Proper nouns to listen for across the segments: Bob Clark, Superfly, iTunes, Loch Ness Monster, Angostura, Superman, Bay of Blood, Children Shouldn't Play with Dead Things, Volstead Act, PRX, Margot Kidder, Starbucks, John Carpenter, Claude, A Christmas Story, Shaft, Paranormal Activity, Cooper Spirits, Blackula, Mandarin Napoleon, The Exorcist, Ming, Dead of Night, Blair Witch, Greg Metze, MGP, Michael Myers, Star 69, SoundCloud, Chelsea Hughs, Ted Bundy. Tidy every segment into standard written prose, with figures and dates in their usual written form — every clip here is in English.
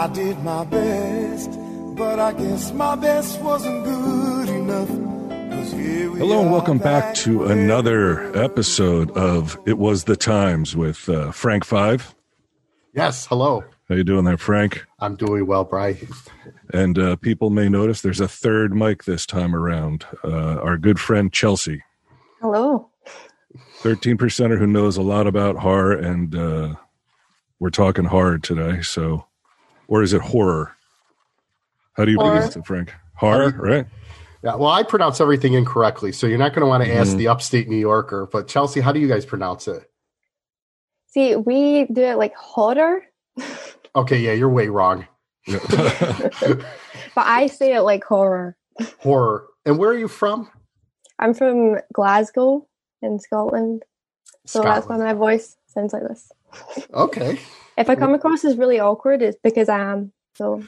I did my best, but I guess my best wasn't good enough. Hello and welcome back to another episode of It Was the Times with Frank Five. Yes, hello. How you doing there, Frank? I'm doing well, Bry. And people may notice there's a third mic this time around. Our good friend Chelsea. Hello. 13%er who knows a lot about horror, and we're talking horror today. So, or is it horror? How do you pronounce it, Frank? Horror, right? Yeah. Well, I pronounce everything incorrectly, so you're not going to want to ask the upstate New Yorker. But Chelsea, how do you guys pronounce it? See, we do it like horror. Okay, yeah, you're way wrong. But I say it like horror. Horror. And where are you from? I'm from Glasgow in Scotland. So that's why my voice sounds like this. Okay. If I come across as really awkward, it's because I am. So,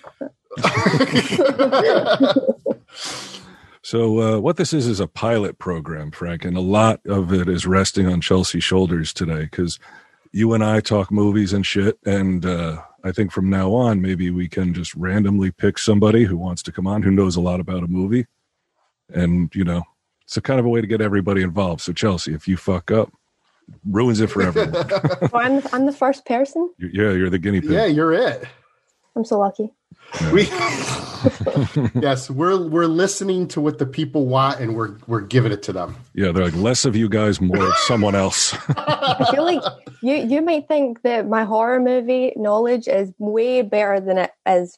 so what this is a pilot program, Frank, and a lot of it is resting on Chelsea's shoulders today because you and I talk movies and shit, and I think from now on, maybe we can just randomly pick somebody who wants to come on, who knows a lot about a movie. And, you know, it's a kind of a way to get everybody involved. So, Chelsea, if you fuck up, ruins it for everyone. Well, I'm the first person? Yeah, you're the guinea pig. Yeah, you're it. I'm so lucky. Yeah. Yes, we're listening to what the people want, and we're giving it to them. Yeah, they're like, less of you guys, more of someone else. I feel like you might think that my horror movie knowledge is way better than it is.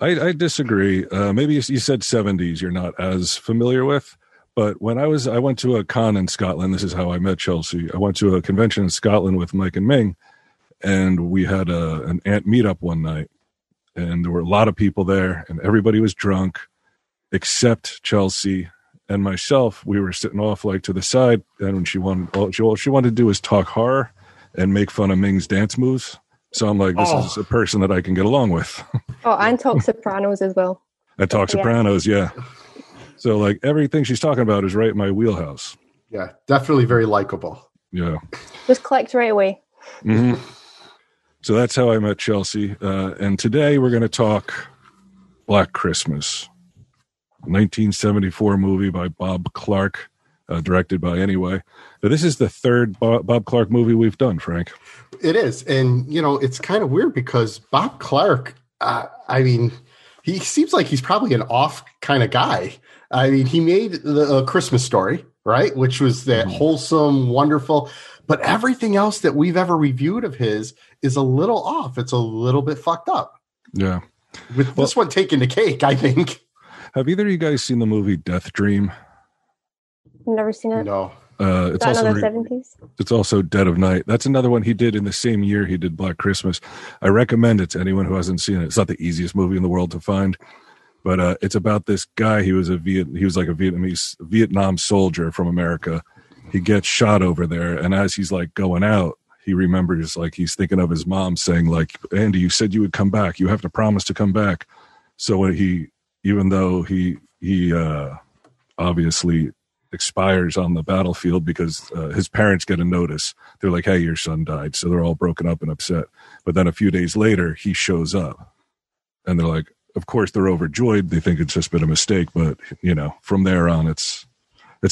I disagree. Maybe you said 70s you're not as familiar with, but when I went to a con in Scotland. This is how I met Chelsea. I went to a convention in Scotland with Mike and Ming, and we had an ant meetup one night. And there were a lot of people there, and everybody was drunk, except Chelsea and myself. We were sitting off like to the side, and when all she wanted to do was talk horror and make fun of Ming's dance moves. So I'm like, this is a person that I can get along with. Oh, and talk Sopranos as well. And talk Sopranos, yeah. So like everything she's talking about is right in my wheelhouse. Yeah, definitely very likable. Yeah. Just clicked right away. Mm-hmm. So that's how I met Chelsea. And today we're going to talk Black Christmas, 1974 movie by Bob Clark, directed by anyway. But this is the third Bob Clark movie we've done, Frank. It is. And, you know, it's kind of weird because Bob Clark, he seems like he's probably an off kind of guy. I mean, he made the Christmas Story, right? Which was that wholesome, wonderful. But everything else that we've ever reviewed of his is a little off. It's a little bit fucked up. Yeah. With this one taking the cake, I think. Have either of you guys seen the movie Death Dream? Never seen it. No. It's also another 70s. It's also Dead of Night. That's another one he did in the same year he did Black Christmas. I recommend it to anyone who hasn't seen it. It's not the easiest movie in the world to find. But it's about this guy. He was like a Vietnam soldier from America. He gets shot over there, and as he's like going out, he remembers like he's thinking of his mom saying like, "Andy, you said you would come back. You have to promise to come back." So when even though he obviously expires on the battlefield because his parents get a notice. They're like, "Hey, your son died," so they're all broken up and upset. But then a few days later, he shows up, and they're like, "Of course, they're overjoyed. They think it's just been a mistake." But you know, from there on, it's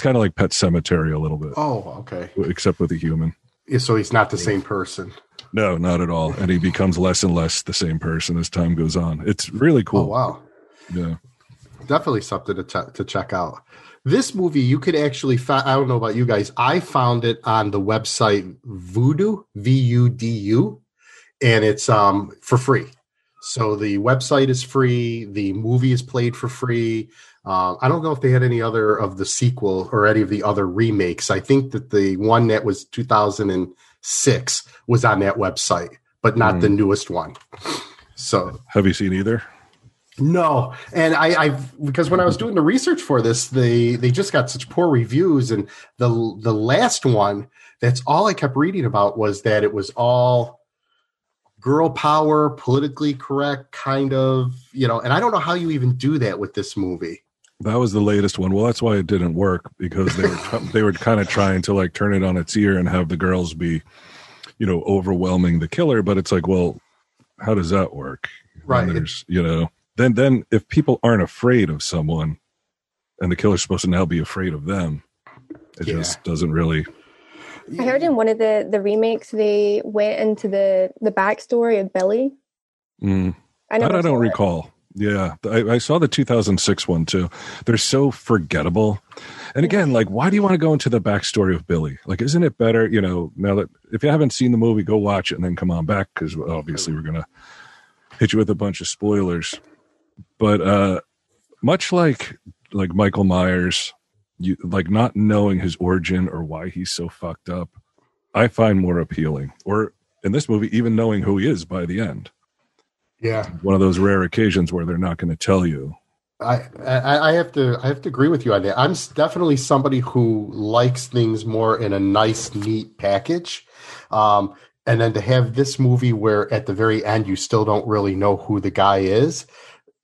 kind of like Pet Cemetery a little bit. Oh, okay. Except with a human. Yeah, so he's not the same person. No, not at all. And he becomes less and less the same person as time goes on. It's really cool. Oh, wow. Yeah. Definitely something to check out. This movie, you could actually find, I don't know about you guys, I found it on the website Vudu, V-U-D-U, and it's for free. So the website is free. The movie is played for free. I don't know if they had any other of the sequel or any of the other remakes. I think that the one that was 2006 was on that website, but not the newest one. So, have you seen either? No. And because when I was doing the research for this, they just got such poor reviews. And the last one, that's all I kept reading about was that it was all girl power, politically correct, kind of, you know, and I don't know how you even do that with this movie. That was the latest one. Well, that's why it didn't work, because they were they were kind of trying to like turn it on its ear and have the girls be, you know, overwhelming the killer. But it's like, well, how does that work? Right. You know, then if people aren't afraid of someone and the killer's supposed to now be afraid of them, it just doesn't really. I heard in one of the remakes, they went into the backstory of Billy. Mm. I don't recall. Yeah. I saw the 2006 one too. They're so forgettable. And again, like, why do you want to go into the backstory of Billy? Like, isn't it better, you know, now that if you haven't seen the movie, go watch it and then come on back, because obviously we're going to hit you with a bunch of spoilers. But much like Michael Myers, you like not knowing his origin or why he's so fucked up, I find more appealing. Or in this movie, even knowing who he is by the end. Yeah, one of those rare occasions where they're not going to tell you. I have to agree with you on that. I'm definitely somebody who likes things more in a nice, neat package, and then to have this movie where at the very end you still don't really know who the guy is.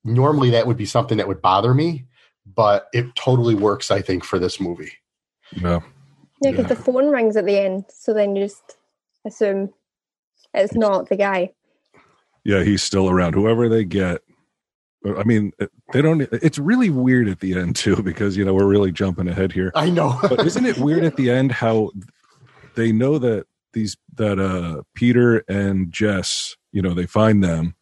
Normally, that would be something that would bother me, but it totally works, I think, for this movie. Yeah, because the phone rings at the end, so then you just assume it's not the guy. Yeah, he's still around. Whoever they get, I mean, they don't. It's really weird at the end too, because you know we're really jumping ahead here. I know, but isn't it weird at the end how they know that Peter and Jess, you know, they find them.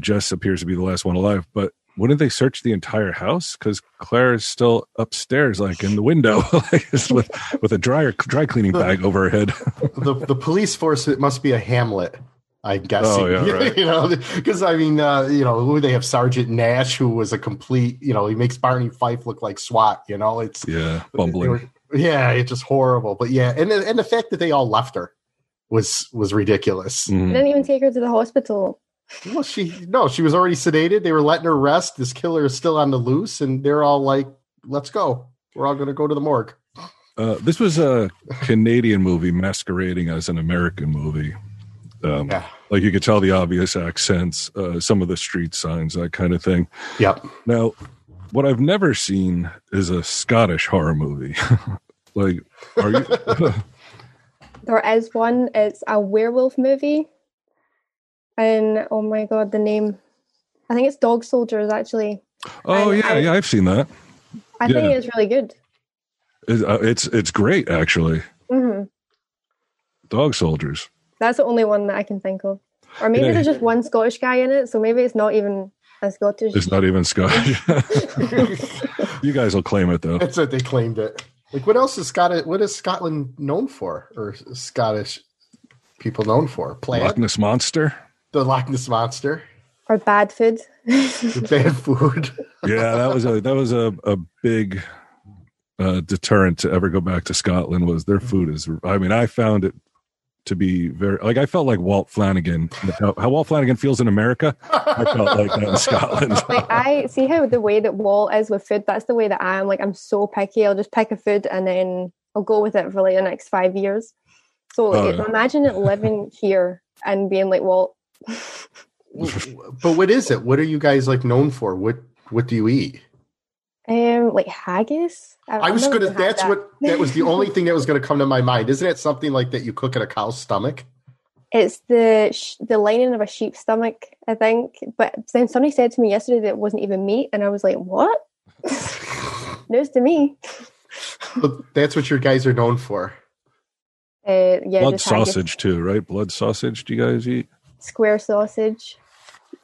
Jess appears to be the last one alive, but wouldn't they search the entire house? Because Claire is still upstairs, like in the window, like with a dry cleaning bag over her head. The police force. It must be a Hamlet. I guess, you know, because I mean, you know, they have Sergeant Nash, who was a complete, you know, he makes Barney Fife look like SWAT, you know, it's bumbling. It's just horrible. But yeah. And the fact that they all left her was ridiculous. Mm-hmm. They didn't even take her to the hospital. Well, she was already sedated. They were letting her rest. This killer is still on the loose and they're all like, let's go. We're all going to go to the morgue. This was a Canadian movie masquerading as an American movie. Like you could tell the obvious accents, some of the street signs, that kind of thing. Yep. Now, what I've never seen is a Scottish horror movie. Like, are you? There is one. It's a werewolf movie, and oh my god, the name! I think it's Dog Soldiers, actually. Oh and yeah, I've seen that. I think it's really good. It's great, actually. Mm-hmm. Dog Soldiers. That's the only one that I can think of. Or maybe there's just one Scottish guy in it, so maybe it's not even a Scottish. It's not even Scottish. You guys will claim it, though. That's what they claimed it. Like, what else is Scottish? What is Scotland known for? Or Scottish people known for? Loch Ness Monster? The Loch Ness Monster. Or bad food. Bad food. Yeah, that was a big deterrent to ever go back to Scotland. Was their food is? I mean, I found it to be very, like, I felt like Walt Flanagan, how Walt Flanagan feels in America, I felt like that in Scotland. Like, I see how the way that Walt is with food, that's the way that I am. Like, I'm so picky. I'll just pick a food and then I'll go with it for like the next 5 years. So imagine it living here and being like Walt. But what is it? What are you guys like known for? What do you eat? Like haggis. I was gonna. That's that. That was the only thing that was gonna come to my mind. Isn't it something like that you cook in a cow's stomach? It's the lining of a sheep's stomach, I think. But then somebody said to me yesterday that it wasn't even meat, and I was like, "What? News to me." But that's what your guys are known for. Yeah, blood sausage haggis. Too, right? Blood sausage. Do you guys eat square sausage?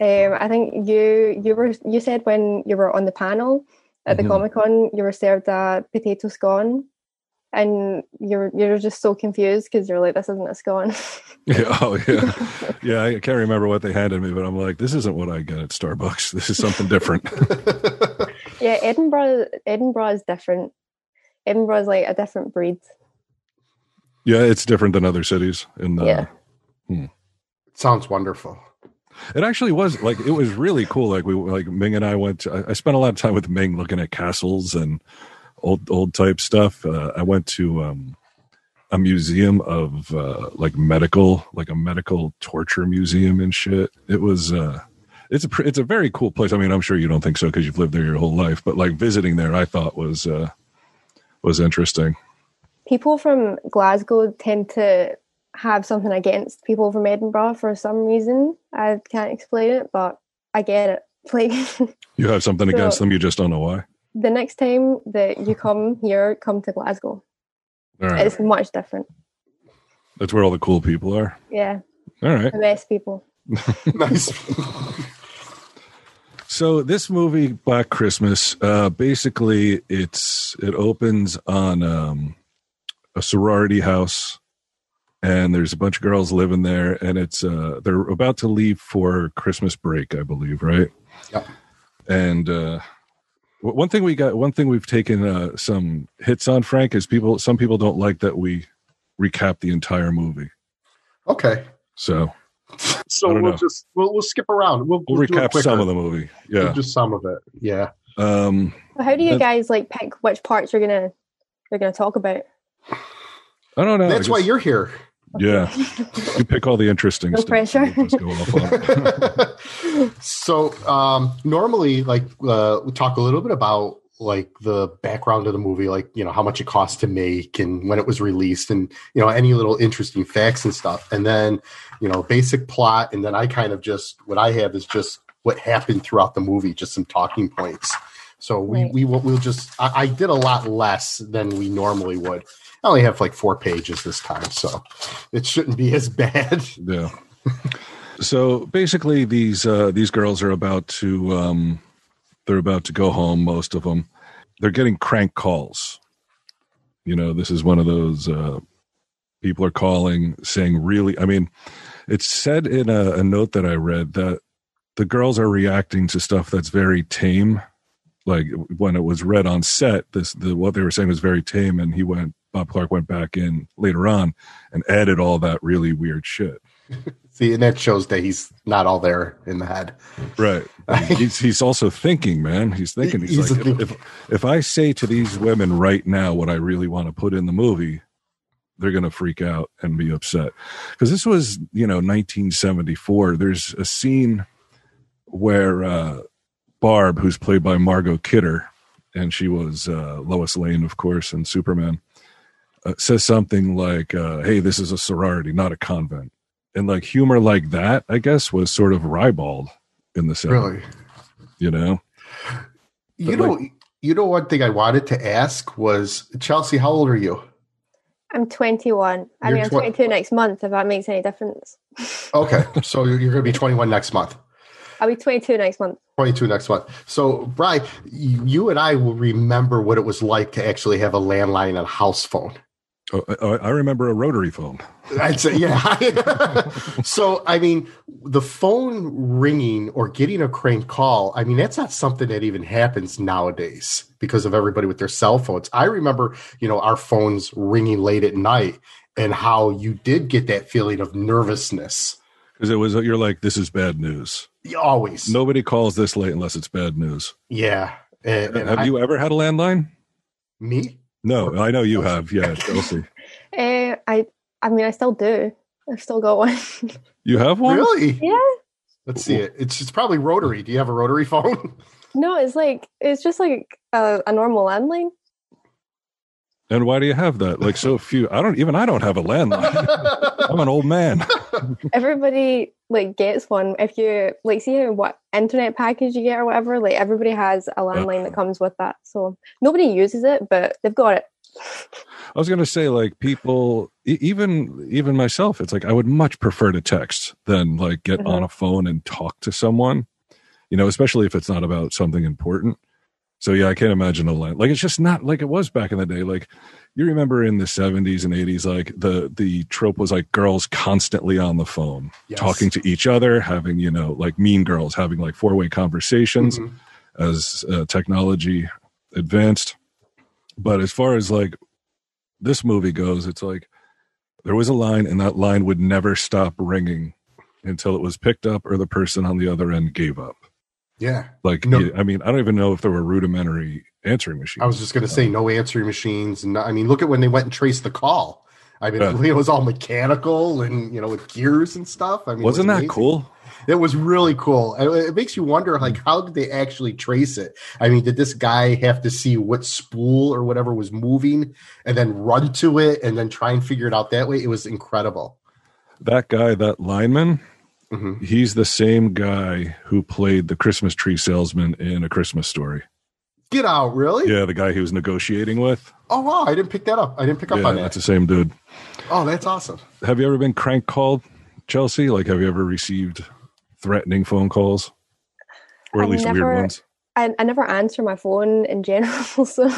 I think you said when you were on the panel. At the Comic-Con, you were served a potato scone, and you're just so confused because you're like, "This isn't a scone." I can't remember what they handed me, but I'm like, "This isn't what I get at Starbucks. This is something different." Yeah, Edinburgh is different. Edinburgh is like a different breed. Yeah, it's different than other cities. It sounds wonderful. It actually was it was really cool. Like Ming and I went. I spent a lot of time with Ming looking at castles and old type stuff. I went to a museum of a medical torture museum and shit. It was it's a very cool place. I mean, I'm sure you don't think so because you've lived there your whole life. But like visiting there, I thought was interesting. People from Glasgow tend to have something against people from Edinburgh for some reason. I can't explain it, but I get it. Like, you have something against them, you just don't know why. The next time that you come here, come to Glasgow. All right. It's much different. That's where all the cool people are. Yeah. All right. The best people. Nice. So this movie, Black Christmas, basically it opens on a sorority house, and there's a bunch of girls living there, and it's they're about to leave for Christmas break, I believe, right? Yeah. And one thing we've taken some hits on, Frank, is some people don't like that we recap the entire movie. Okay. So we'll skip around. We'll recap some of the movie. Yeah, just some of it. Yeah. How do you guys pick which parts you're gonna talk about? I don't know. That's why you're here. Yeah, you pick all the interesting. No pressure. So normally, we talk a little bit about the background of the movie, how much it cost to make and when it was released and, any little interesting facts and stuff. And then, basic plot. And then I kind of what I have is just what happened throughout the movie, just some talking points. So I did a lot less than we normally would. I only have 4 pages this time, so it shouldn't be as bad. Yeah. So basically these girls are about to, they're about to go home, most of them. They're getting crank calls. This is one of those people are calling saying it's said in a note that I read that the girls are reacting to stuff that's very tame. Like when it was read on set, what they were saying was very tame, and Bob Clark went back in later on and added all that really weird shit. See, and that shows that he's not all there in the head. Right. He's also thinking, man. He's thinking. He's if I say to these women right now what I really want to put in the movie, they're going to freak out and be upset. Because this was, 1974. There's a scene where Barb, who's played by Margot Kidder, and she was Lois Lane, of course, in Superman, says something like, hey, this is a sorority, not a convent. And humor like that, I guess, was sort of ribald in the set. Really? One thing I wanted to ask was, Chelsea, how old are you? I'm 21. I'm 22 next month, if that makes any difference. Okay. So you're going to be 21 next month. I'll be 22 next month. So, Bry, you and I will remember what it was like to actually have a landline and a house phone. Oh, I remember a rotary phone. I'd say, yeah. So, the phone ringing or getting a crank call, that's not something that even happens nowadays because of everybody with their cell phones. I remember, our phones ringing late at night and how you did get that feeling of nervousness. Because you're like, this is bad news. Always. Nobody calls this late unless it's bad news. Yeah. And have you ever had a landline? Me? No, I know you have. Yeah, Chelsea. I still do. I've still got one. You have one? Really? Yeah. Let's see it. It's probably rotary. Do you have a rotary phone? No, it's just a normal landline. And why do you have that? So few. I don't have a landline. I'm an old man. Everybody gets one. If you see what internet package you get or whatever, everybody has a landline that comes with that. So nobody uses it, but they've got it. I was going to say people, even myself, it's I would much prefer to text than get on a phone and talk to someone, especially if it's not about something important. So, yeah, I can't imagine a line. It's just not like it was back in the day. You remember in the 70s and 80s, the trope was, girls constantly on the phone, yes, talking to each other, having, mean girls, having, four-way conversations as technology advanced. But as far as, this movie goes, it's there was a line, and that line would never stop ringing until it was picked up or the person on the other end gave up. Yeah. I don't even know if there were rudimentary answering machines. I was just going to say no answering machines. And look at when they went and traced the call. It was all mechanical and, with gears and stuff. Wasn't that cool? It was really cool. It makes you wonder, how did they actually trace it? Did this guy have to see what spool or whatever was moving and then run to it and then try and figure it out that way? It was incredible. that guy, that lineman, mm-hmm. he's the same guy who played the Christmas tree salesman in A Christmas Story. Get out, really? Yeah, the guy he was negotiating with. Oh, wow. I didn't pick that up. I didn't pick up on that. That's the same dude. Oh, that's awesome. Have you ever been crank called, Chelsea? Like, have you ever received threatening phone calls? Or at least weird ones? I never answer my phone in general, so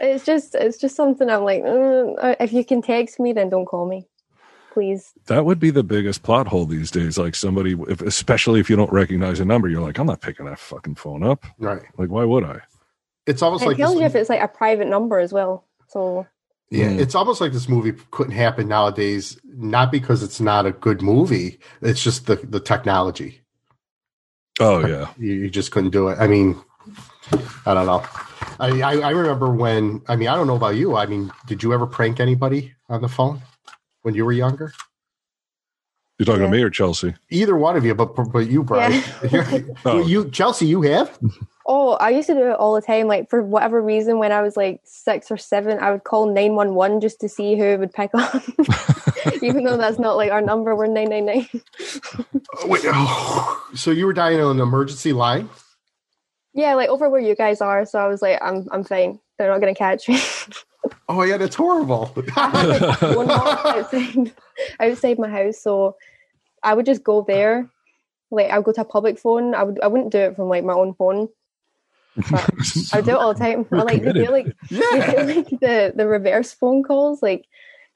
it's just something I'm like, if you can text me, then don't call me, please. That would be the biggest plot hole these days. Like somebody, especially if you don't recognize a number, you're like, I'm not picking that fucking phone up. Right. Like, why would I? It's almost it like tells you if it's like a private number as well. So yeah, it's almost like this movie couldn't happen nowadays, not because it's not a good movie. It's just the technology. Oh yeah, you just couldn't do it. I mean, I don't know. I remember when. I mean, I don't know about you. I mean, did you ever prank anybody on the phone when you were younger? You're talking to me or Chelsea? Either one of you, but you, Bry. Yeah. You, Chelsea, you have. Oh, I used to do it all the time. Like for whatever reason, when I was like 6 or 7, I would call 911 just to see who would pick up, even though that's not like our number. We're 999. Wait, so you were dialing on an emergency line? Yeah, like over where you guys are. So I was like, I'm fine. They're not gonna catch me. Oh yeah, that's horrible. One outside my house, so I would just go there. Like I would go to a public phone. I wouldn't do it from like my own phone. But I would do it all the time. I like the reverse phone calls. Like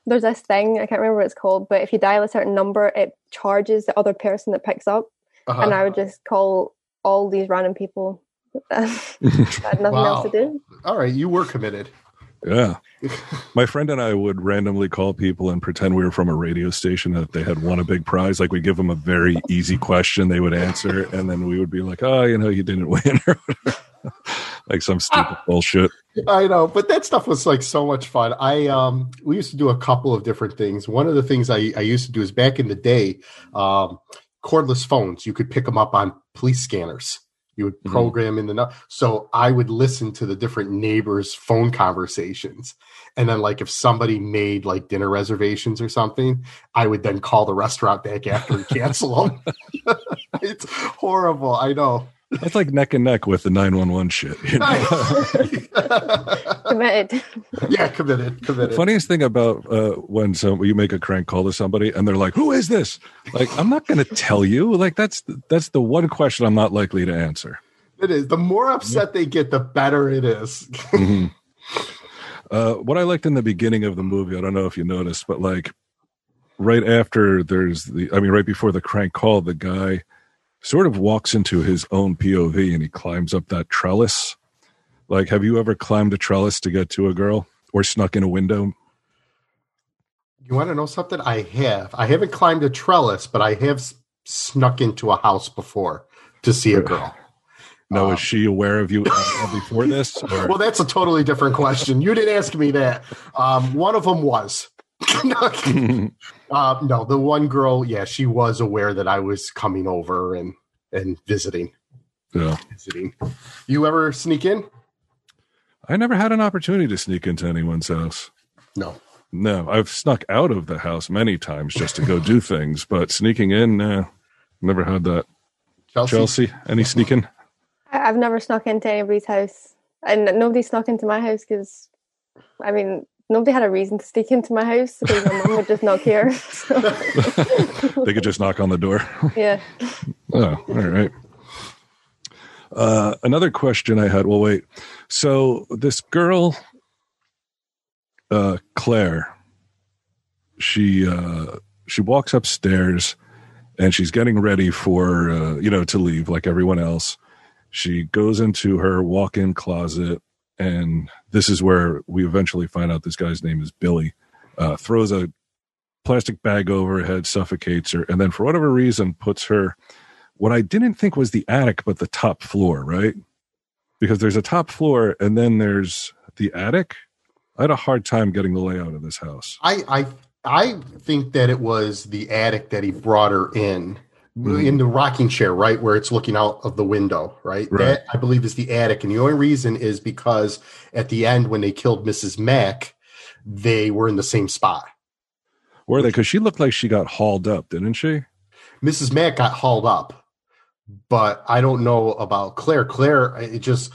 there's this thing, I can't remember what it's called, but if you dial a certain number, it charges the other person that picks up. Uh-huh. And I would just call all these random people. I had nothing else to do. All right, you were committed. Yeah. My friend and I would randomly call people and pretend we were from a radio station that they had won a big prize. Like we'd give them a very easy question they would answer, and then we would be like, oh, you know, you didn't win or whatever. Like some stupid bullshit. I know, but that stuff was like so much fun. We used to do a couple of different things. One of the things I used to do is back in the day, cordless phones, you could pick them up on police scanners. You would program in the – so I would listen to the different neighbors' phone conversations. And then, like, if somebody made, like, dinner reservations or something, I would then call the restaurant back after and cancel them. It's horrible. I know. That's like neck and neck with the 911 shit. You know? Committed. Yeah, committed. The funniest thing about when you make a crank call to somebody and they're like, who is this? Like, I'm not going to tell you. Like, that's the one question I'm not likely to answer. It is. The more upset they get, the better it is. Mm-hmm. What I liked in the beginning of the movie, I don't know if you noticed, but like right after right before the crank call, the guy sort of walks into his own POV and he climbs up that trellis. Like, have you ever climbed a trellis to get to a girl or snuck in a window? You want to know something? I have. I haven't climbed a trellis, but I have snuck into a house before to see a girl. Now, is she aware of you before this? Or? Well, that's a totally different question. You didn't ask me that. One of them was. No, the one girl, she was aware that I was coming over and visiting. Yeah. You ever sneak in? I never had an opportunity to sneak into anyone's house. No, I've snuck out of the house many times just to go do things, but sneaking in, never had that. Chelsea, any sneaking? I've never snuck into anybody's house, and nobody snuck into my house because, I mean, nobody had a reason to sneak into my house because my mom would just not care. So. They could just knock on the door. Yeah. Oh, all right. Another question I had. Well, wait. So this girl, Claire, she walks upstairs and she's getting ready for, to leave like everyone else. She goes into her walk-in closet. And this is where we eventually find out this guy's name is Billy, throws a plastic bag over her head, suffocates her, and then for whatever reason puts her, what I didn't think was the attic, but the top floor, right? Because there's a top floor and then there's the attic. I had a hard time getting the layout of this house. I think that it was the attic that he brought her in the rocking chair, right, where it's looking out of the window, right? That, I believe, is the attic. And the only reason is because at the end when they killed Mrs. Mack, they were in the same spot. Were they? Because she looked like she got hauled up, didn't she? Mrs. Mack got hauled up, but I don't know about Claire. Claire, it just,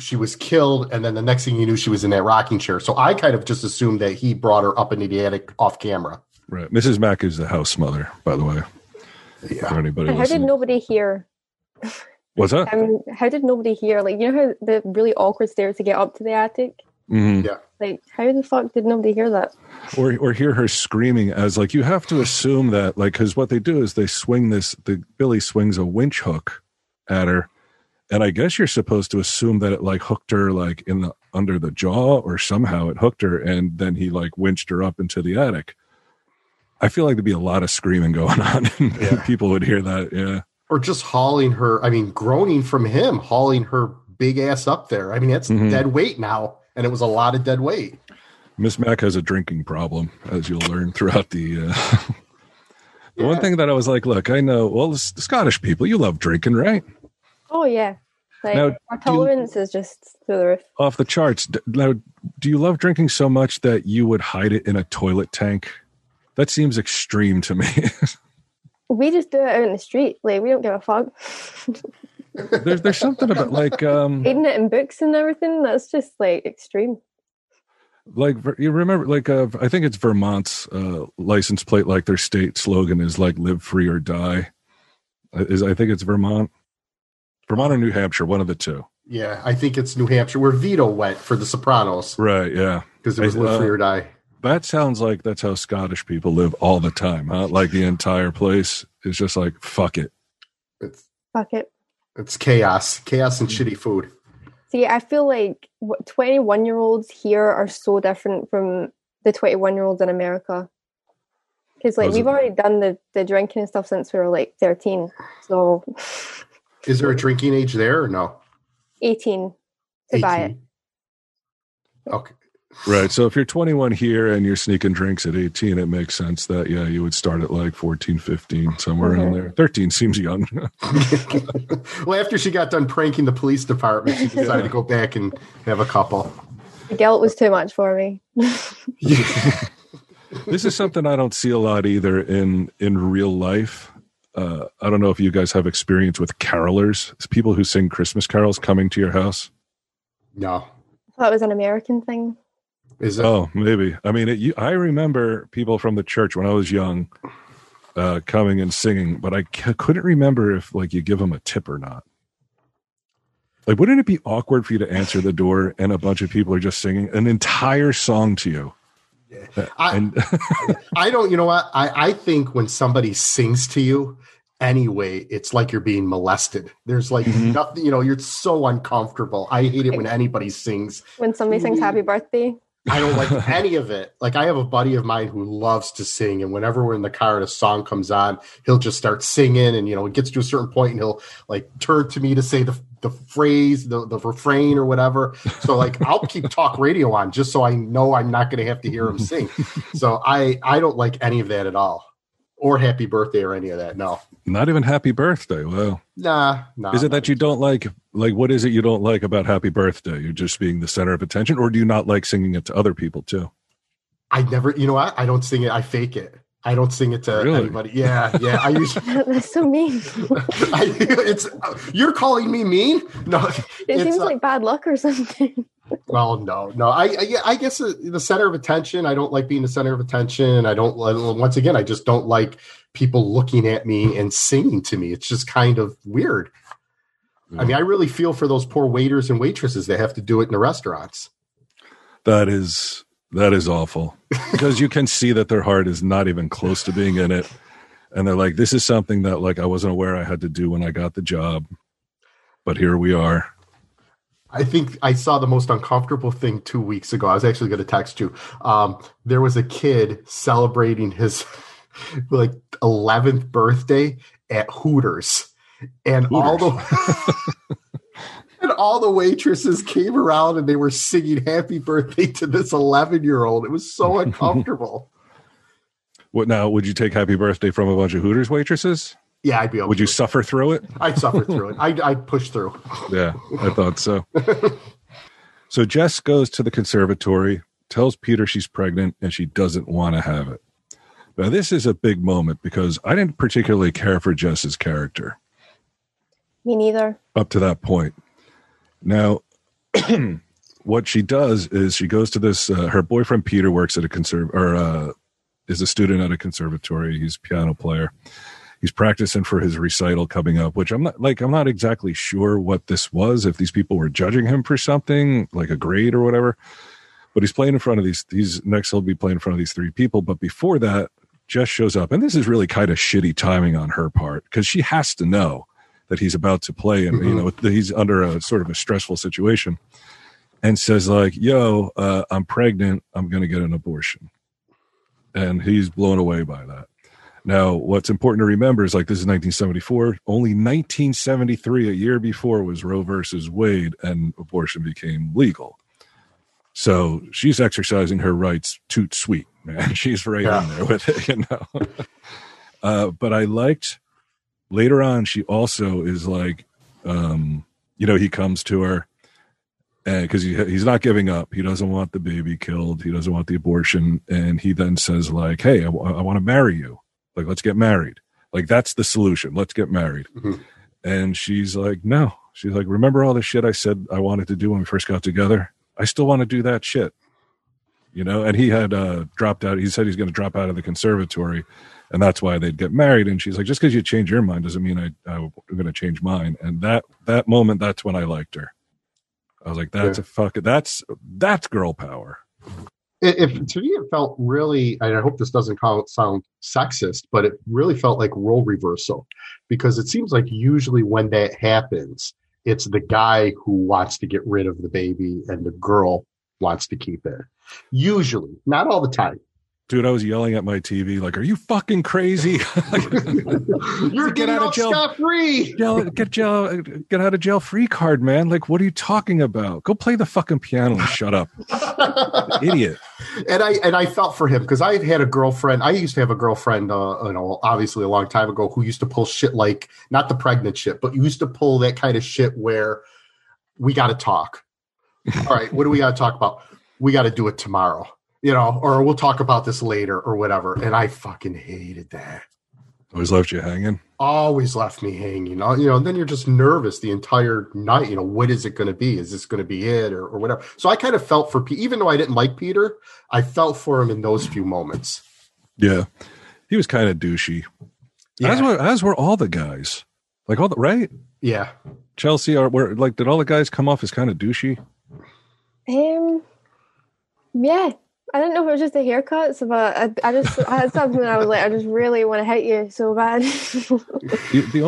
she was killed, and then the next thing you knew, she was in that rocking chair. So I kind of just assumed that he brought her up into the attic off camera. Right. Mrs. Mack is the house mother, by the way. Yeah. How listening. Did nobody hear? What's that? I mean, how did nobody hear? Like, you know how the really awkward stairs to get up to the attic? Mm-hmm. Yeah. Like, how the fuck did nobody hear that? Or hear her screaming as, like, you have to assume that, like, because what they do is they swing this, Billy swings a winch hook at her, and I guess you're supposed to assume that it, like, hooked her, like, in the under the jaw, or somehow it hooked her, and then he, like, winched her up into the attic. I feel like there'd be a lot of screaming going on, and yeah. People would hear that, yeah. Or just hauling her, I mean, groaning from him, hauling her big ass up there. I mean, that's mm-hmm. dead weight now. And it was a lot of dead weight. Miss Mack has a drinking problem, as you'll learn throughout the... The one thing that I was like, look, I know, well, the Scottish people, you love drinking, right? Oh, yeah. Like, now, our tolerance is just through the roof. Off the charts. Now, do you love drinking so much that you would hide it in a toilet tank? That seems extreme to me. We just do it out in the street. Like, we don't give a fuck. There's something about, like... Eating it in books and everything, that's just, like, extreme. Like, you remember, like, I think it's Vermont's license plate, like, their state slogan is, like, live free or die. I think it's Vermont. Vermont or New Hampshire, one of the two. Yeah, I think it's New Hampshire, where Vito went for The Sopranos. Right, yeah. Because it was live free or die. That sounds like that's how Scottish people live all the time, huh? Like the entire place is just like, fuck it. It's chaos. Chaos and shitty food. See, I feel like 21-year-olds here are so different from the 21-year-olds in America. Because like we've already done the drinking and stuff since we were like 13. So is there a drinking age there or no? 18 to 18. Buy it. Okay. Right, so if you're 21 here and you're sneaking drinks at 18, it makes sense that, yeah, you would start at like 14, 15, somewhere around there. 13 seems young. Well, after she got done pranking the police department, she decided to go back and have a couple. The guilt was too much for me. This is something I don't see a lot either in real life. I don't know if you guys have experience with carolers. It's people who sing Christmas carols coming to your house. No. I thought it was an American thing. Is it? Oh, maybe. I mean, I remember people from the church when I was young coming and singing, but I couldn't remember if, like, you give them a tip or not. Like, wouldn't it be awkward for you to answer the door and a bunch of people are just singing an entire song to you? Yeah. I don't, you know what? I think when somebody sings to you, anyway, it's like you're being molested. There's like nothing, you know, you're so uncomfortable. I hate it when anybody sings. When somebody sings happy birthday. I don't like any of it. Like, I have a buddy of mine who loves to sing, and whenever we're in the car and a song comes on, he'll just start singing, and, you know, it gets to a certain point, and he'll, like, turn to me to say the phrase, the refrain or whatever. So, like, I'll keep talk radio on just so I know I'm not going to have to hear him sing. So I don't like any of that at all. Or happy birthday or any of that, no. Not even happy birthday, well. Nah. Is it that you don't like, what is it you don't like about happy birthday? You're just being the center of attention, or do you not like singing it to other people, too? I never, you know what? I don't sing it, I fake it. I don't sing it to anybody. Yeah. I usually, that's so mean. You're calling me mean? No. It seems like bad luck or something. Well, no. I guess the center of attention. I don't like being the center of attention. Once again, I just don't like people looking at me and singing to me. It's just kind of weird. Yeah. I mean, I really feel for those poor waiters and waitresses that have to do it in the restaurants. That is awful, because you can see that their heart is not even close to being in it. And they're like, this is something that, like, I wasn't aware I had to do when I got the job, but here we are. I think I saw the most uncomfortable thing 2 weeks ago. I was actually going to text you. There was a kid celebrating his, like, 11th birthday at Hooters. And all the waitresses came around and they were singing happy birthday to this 11-year-old. It was so uncomfortable. What now? Would you take happy birthday from a bunch of Hooters waitresses? Yeah, I'd be able. Would you suffer through it? I'd suffer through it. I'd push through. Yeah, I thought so. So Jess goes to the conservatory, tells Peter she's pregnant, and she doesn't want to have it. Now, this is a big moment because I didn't particularly care for Jess's character. Me neither. Up to that point. Now, what she does is she goes to this, her boyfriend Peter works at a is a student at a conservatory. He's a piano player. He's practicing for his recital coming up, which I'm not exactly sure what this was, if these people were judging him for something, like a grade or whatever. But he's playing in front of he'll be playing in front of these three people. But before that, Jess shows up. And this is really kind of shitty timing on her part, because she has to know that he's about to play and, he's under a sort of a stressful situation, and says like, yo, I'm pregnant. I'm going to get an abortion. And he's blown away by that. Now, what's important to remember is, like, this is 1974. Only 1973, a year before, was Roe versus Wade, and abortion became legal. So she's exercising her rights toot sweet, man. She's right on there with it, you know. But I liked, later on, she also is like, he comes to her, because he's not giving up. He doesn't want the baby killed. He doesn't want the abortion. And he then says, like, hey, I want to marry you. Like, let's get married. Like, that's the solution. Let's get married. Mm-hmm. And she's like, no. She's like, remember all the shit I said I wanted to do when we first got together? I still want to do that shit. You know, and he had dropped out. He said he's going to drop out of the conservatory, and that's why they'd get married. And she's like, just because you change your mind doesn't mean I'm going to change mine. And that moment, that's when I liked her. I was like, that's girl power. To me, it felt really, and I hope this doesn't sound sexist, but it really felt like role reversal, because it seems like usually when that happens, it's the guy who wants to get rid of the baby and the girl wants to keep it. Usually, not all the time. Dude, I was yelling at my TV like, "Are you fucking crazy? You're get out of jail scot-free. Get out of jail free card, man. Like, what are you talking about? Go play the fucking piano and shut up, idiot." And I felt for him, because I had a girlfriend. I used to have a girlfriend, obviously a long time ago, who used to pull shit like, not the pregnant shit, but used to pull that kind of shit where we got to talk. All right, what do we got to talk about? We got to do it tomorrow. You know, or we'll talk about this later or whatever. And I fucking hated that. Always left you hanging? Always left me hanging. You know, and then you're just nervous the entire night. You know, what is it going to be? Is this going to be it or whatever? So I kind of felt for Pete, even though I didn't like Peter, I felt for him in those few moments. Yeah. He was kind of douchey. Yeah. As were all the guys. Like, all the, right? Yeah. Chelsea, did all the guys come off as kind of douchey? Yeah. I don't know if it was just the haircuts, but I had something that I was like, I just really want to hit you so bad. The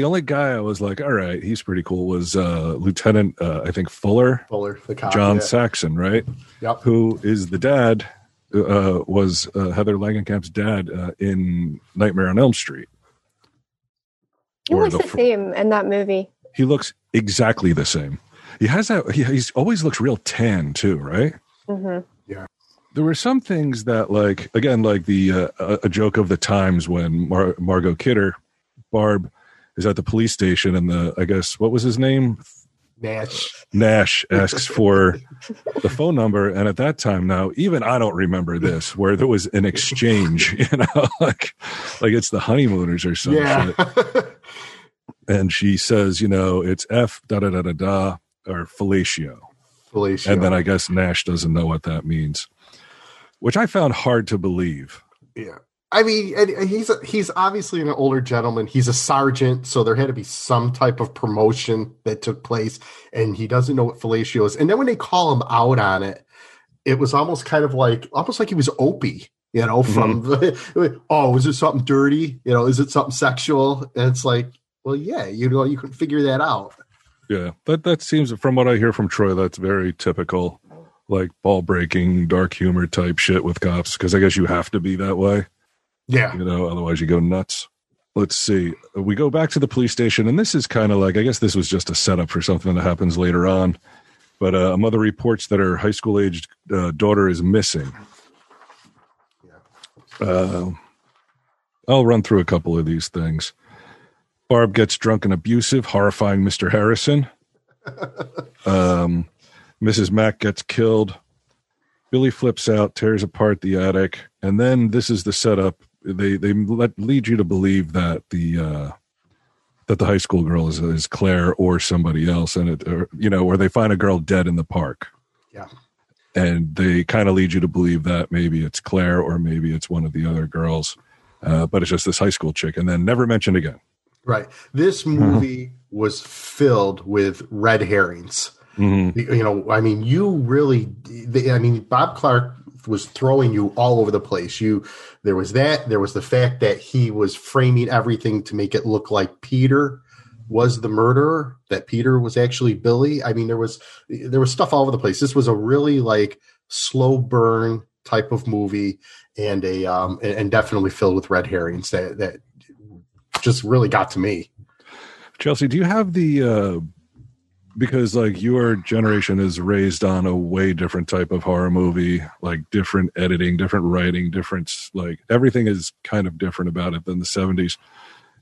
only guy I was like, all right, he's pretty cool, was Lieutenant, I think, Fuller, the cop, John Saxon, right? Yep. Who is the dad, was Heather Langenkamp's dad in Nightmare on Elm Street. He looks the same in that movie. He looks exactly the same. He has that, he's always looks real tan too, right? Mm-hmm. Yeah. There were some things that, like, again, like the a joke of the times when Margot Kidder, Barb, is at the police station, and I guess, what was his name? Nash asks for the phone number. And at that time now, even I don't remember this, where there was an exchange, you know, like it's the honeymooners or something. Yeah. And she says, you know, it's F da-da-da-da-da or fellatio. Felicia. And then I guess Nash doesn't know what that means, which I found hard to believe. Yeah. I mean, and he's obviously an older gentleman. He's a sergeant, so there had to be some type of promotion that took place, and he doesn't know what fellatio is. And then when they call him out on it, it was almost kind of like, he was Opie, you know, from is it something dirty? You know, is it something sexual? And it's like, well, yeah, you know, you can figure that out. Yeah, that seems, from what I hear from Troy, that's very typical, like, ball-breaking, dark humor type shit with cops, because I guess you have to be that way. Yeah. You know, otherwise you go nuts. Let's see. We go back to the police station, and this is kind of like, I guess this was just a setup for something that happens later on, but a mother reports that her high school-aged daughter is missing. Yeah. I'll run through a couple of these things. Barb gets drunk and abusive, horrifying Mr. Harrison. Mrs. Mack gets killed. Billy flips out, tears apart the attic. And then this is the setup. They lead you to believe that the high school girl is Claire or somebody else, and or they find a girl dead in the park. Yeah. And they kind of lead you to believe that maybe it's Claire or maybe it's one of the other girls, but it's just this high school chick, and then never mentioned again. Right. This movie was filled with red herrings. Mm-hmm. Bob Clark was throwing you all over the place. There was the fact that he was framing everything to make it look like Peter was the murderer, that Peter was actually Billy. I mean, there was stuff all over the place. This was a really slow burn type of movie, and and definitely filled with red herrings that just really got to me. Chelsea, do you have the because your generation is raised on a way different type of horror movie, different editing, different writing, different, everything is kind of different about it than the 70s,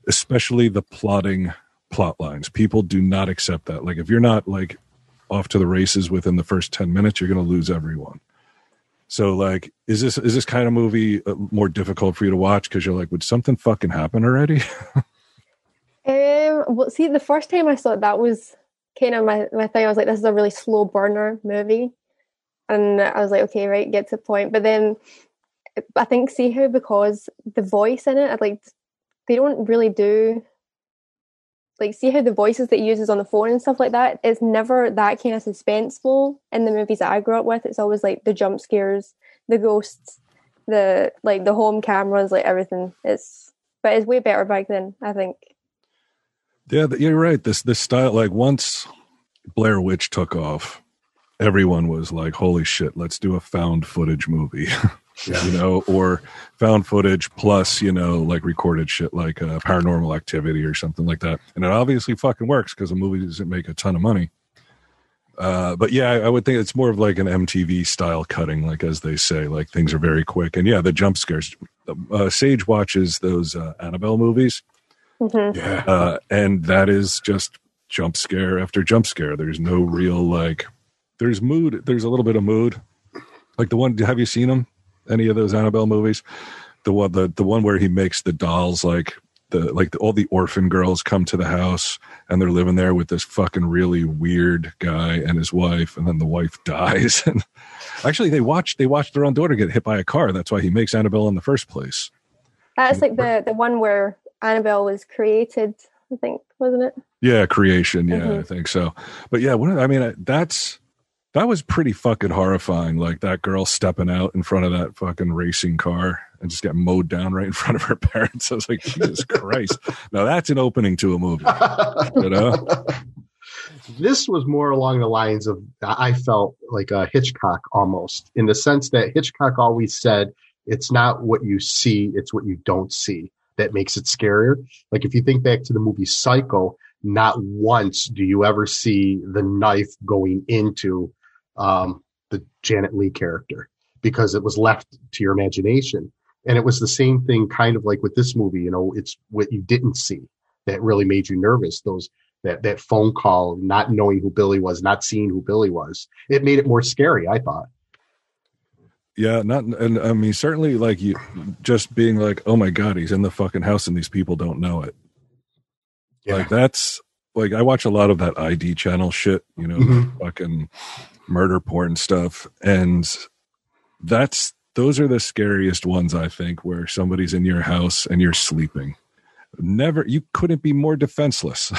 especially the plot lines. People do not accept that. If you're not off to the races within the first 10 minutes, you're going to lose everyone. So is this kind of movie more difficult for you to watch? 'Cause you're would something fucking happen already? The first time I saw it, that was kind of my thing. I was this is a really slow burner movie, and I was okay, right, get to the point. But then I think because the voice in it, they don't really do see how the voices that he uses on the phone and stuff like that, it's never that kind of suspenseful in the movies that I grew up with. It's always the jump scares, the ghosts, the the home cameras, everything. It's way better back then, I think. Yeah, you're right. This style, once Blair Witch took off, everyone was like, "Holy shit, let's do a found footage movie," yeah. Or found footage plus, recorded shit like Paranormal Activity or something like that. And it obviously fucking works because the movie doesn't make a ton of money. But yeah, I would think it's more of an MTV style cutting, as they say, things are very quick. And yeah, the jump scares. Sage watches those Annabelle movies. Mm-hmm. Yeah. And that is just jump scare after jump scare. There's no real there's mood. There's a little bit of mood. The one, have you seen them? Any of those Annabelle movies? The one where he makes the dolls, all the orphan girls come to the house and they're living there with this fucking really weird guy and his wife, and then the wife dies. And actually they watched their own daughter get hit by a car. That's why he makes Annabelle in the first place. That's the one where Annabelle was created, I think, wasn't it? Yeah, creation. Yeah, mm-hmm. I think so. But yeah, that was pretty fucking horrifying. That girl stepping out in front of that fucking racing car and just got mowed down right in front of her parents. I was like, Jesus Christ! Now that's an opening to a movie. This was more along the lines of, I felt a Hitchcock almost, in the sense that Hitchcock always said, "It's not what you see; it's what you don't see." That makes it scarier. If you think back to the movie Psycho, not once do you ever see the knife going into the Janet Leigh character, because it was left to your imagination. And it was the same thing kind of with this movie. It's what you didn't see that really made you nervous. That phone call, not knowing who Billy was, not seeing who Billy was. It made it more scary, I thought. Yeah, certainly, you just being oh my God, he's in the fucking house and these people don't know it. Yeah. That's I watch a lot of that ID channel shit, mm-hmm. fucking murder porn stuff. And those are the scariest ones, I think, where somebody's in your house and you're sleeping. You couldn't be more defenseless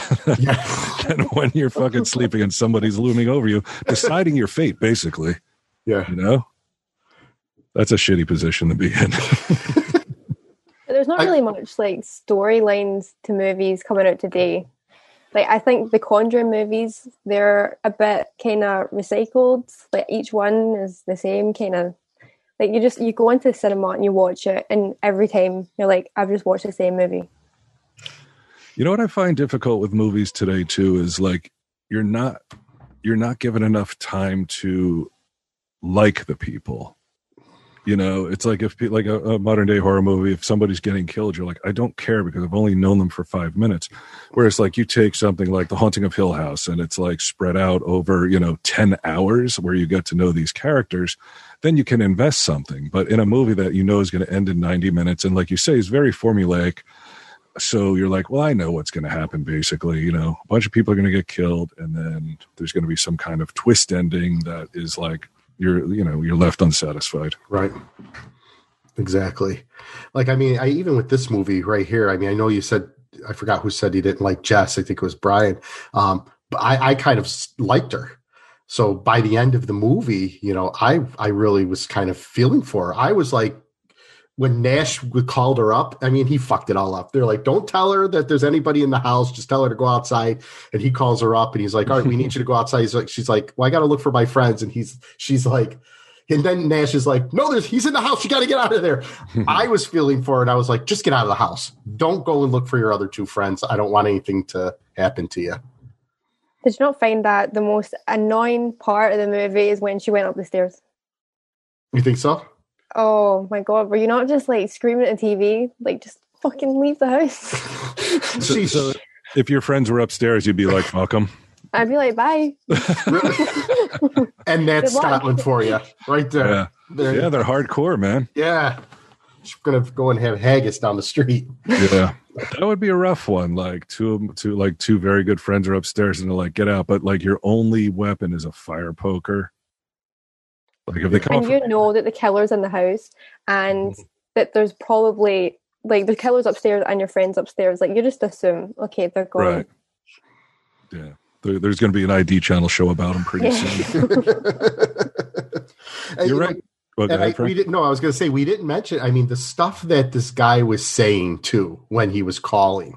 than when you're fucking sleeping and somebody's looming over you, deciding your fate, basically. Yeah. That's a shitty position to be in. There's not really much storylines to movies coming out today. I think the Conjuring movies, they're a bit kind of recycled. Each one is the same kind of. You go into the cinema and you watch it, and every time you're I've just watched the same movie. You know what I find difficult with movies today too is you're not given enough time to the people. You know, it's like if like a modern day horror movie, if somebody's getting killed, you're like, I don't care because I've only known them for 5 minutes. Whereas like you take something like The Haunting of Hill House and it's like spread out over, you know, 10 hours where you get to know these characters, then you can invest something. But in a movie that you know is going to end in 90 minutes and like you say is very formulaic. So you're like, well, I know what's going to happen, basically. You know, a bunch of people are going to get killed and then there's going to be some kind of twist ending that is like, you're left unsatisfied. Right. Exactly. Like, I mean, even with this movie right here, I mean, I know you said, I forgot who said he didn't like Jess. I think it was Brian. But I kind of liked her. So by the end of the movie, you know, I really was kind of feeling for her. I was like, when Nash called her up, I mean, he fucked it all up. They're like, don't tell her that there's anybody in the house. Just tell her to go outside. And he calls her up and he's like, all right, we need you to go outside. He's like, she's like, well, I got to look for my friends. And she's like, and then Nash is like, no, he's in the house. You got to get out of there. I was feeling for it. I was like, just get out of the house. Don't go and look for your other two friends. I don't want anything to happen to you. Did you not find that the most annoying part of the movie is when she went up the stairs? You think so? Oh my God, were you not just like screaming at the TV? Like, just fucking leave the house. so if your friends were upstairs, you'd be like, welcome. I'd be like, bye. And that's Scotland for you, right there. Yeah. They're hardcore, man. Yeah. She's going to go and have haggis down the street. Yeah. That would be a rough one. Like, two very good friends are upstairs and they're like, get out. But like, your only weapon is a fire poker. Like if they come and you know that the killer's in the house and that there's probably like the killer's upstairs and your friend's upstairs, like you just assume, okay, they're gone. Right. Yeah. There's going to be an ID channel show about them pretty soon. You're right. I was going to say, we didn't mention, I mean, the stuff that this guy was saying too, when he was calling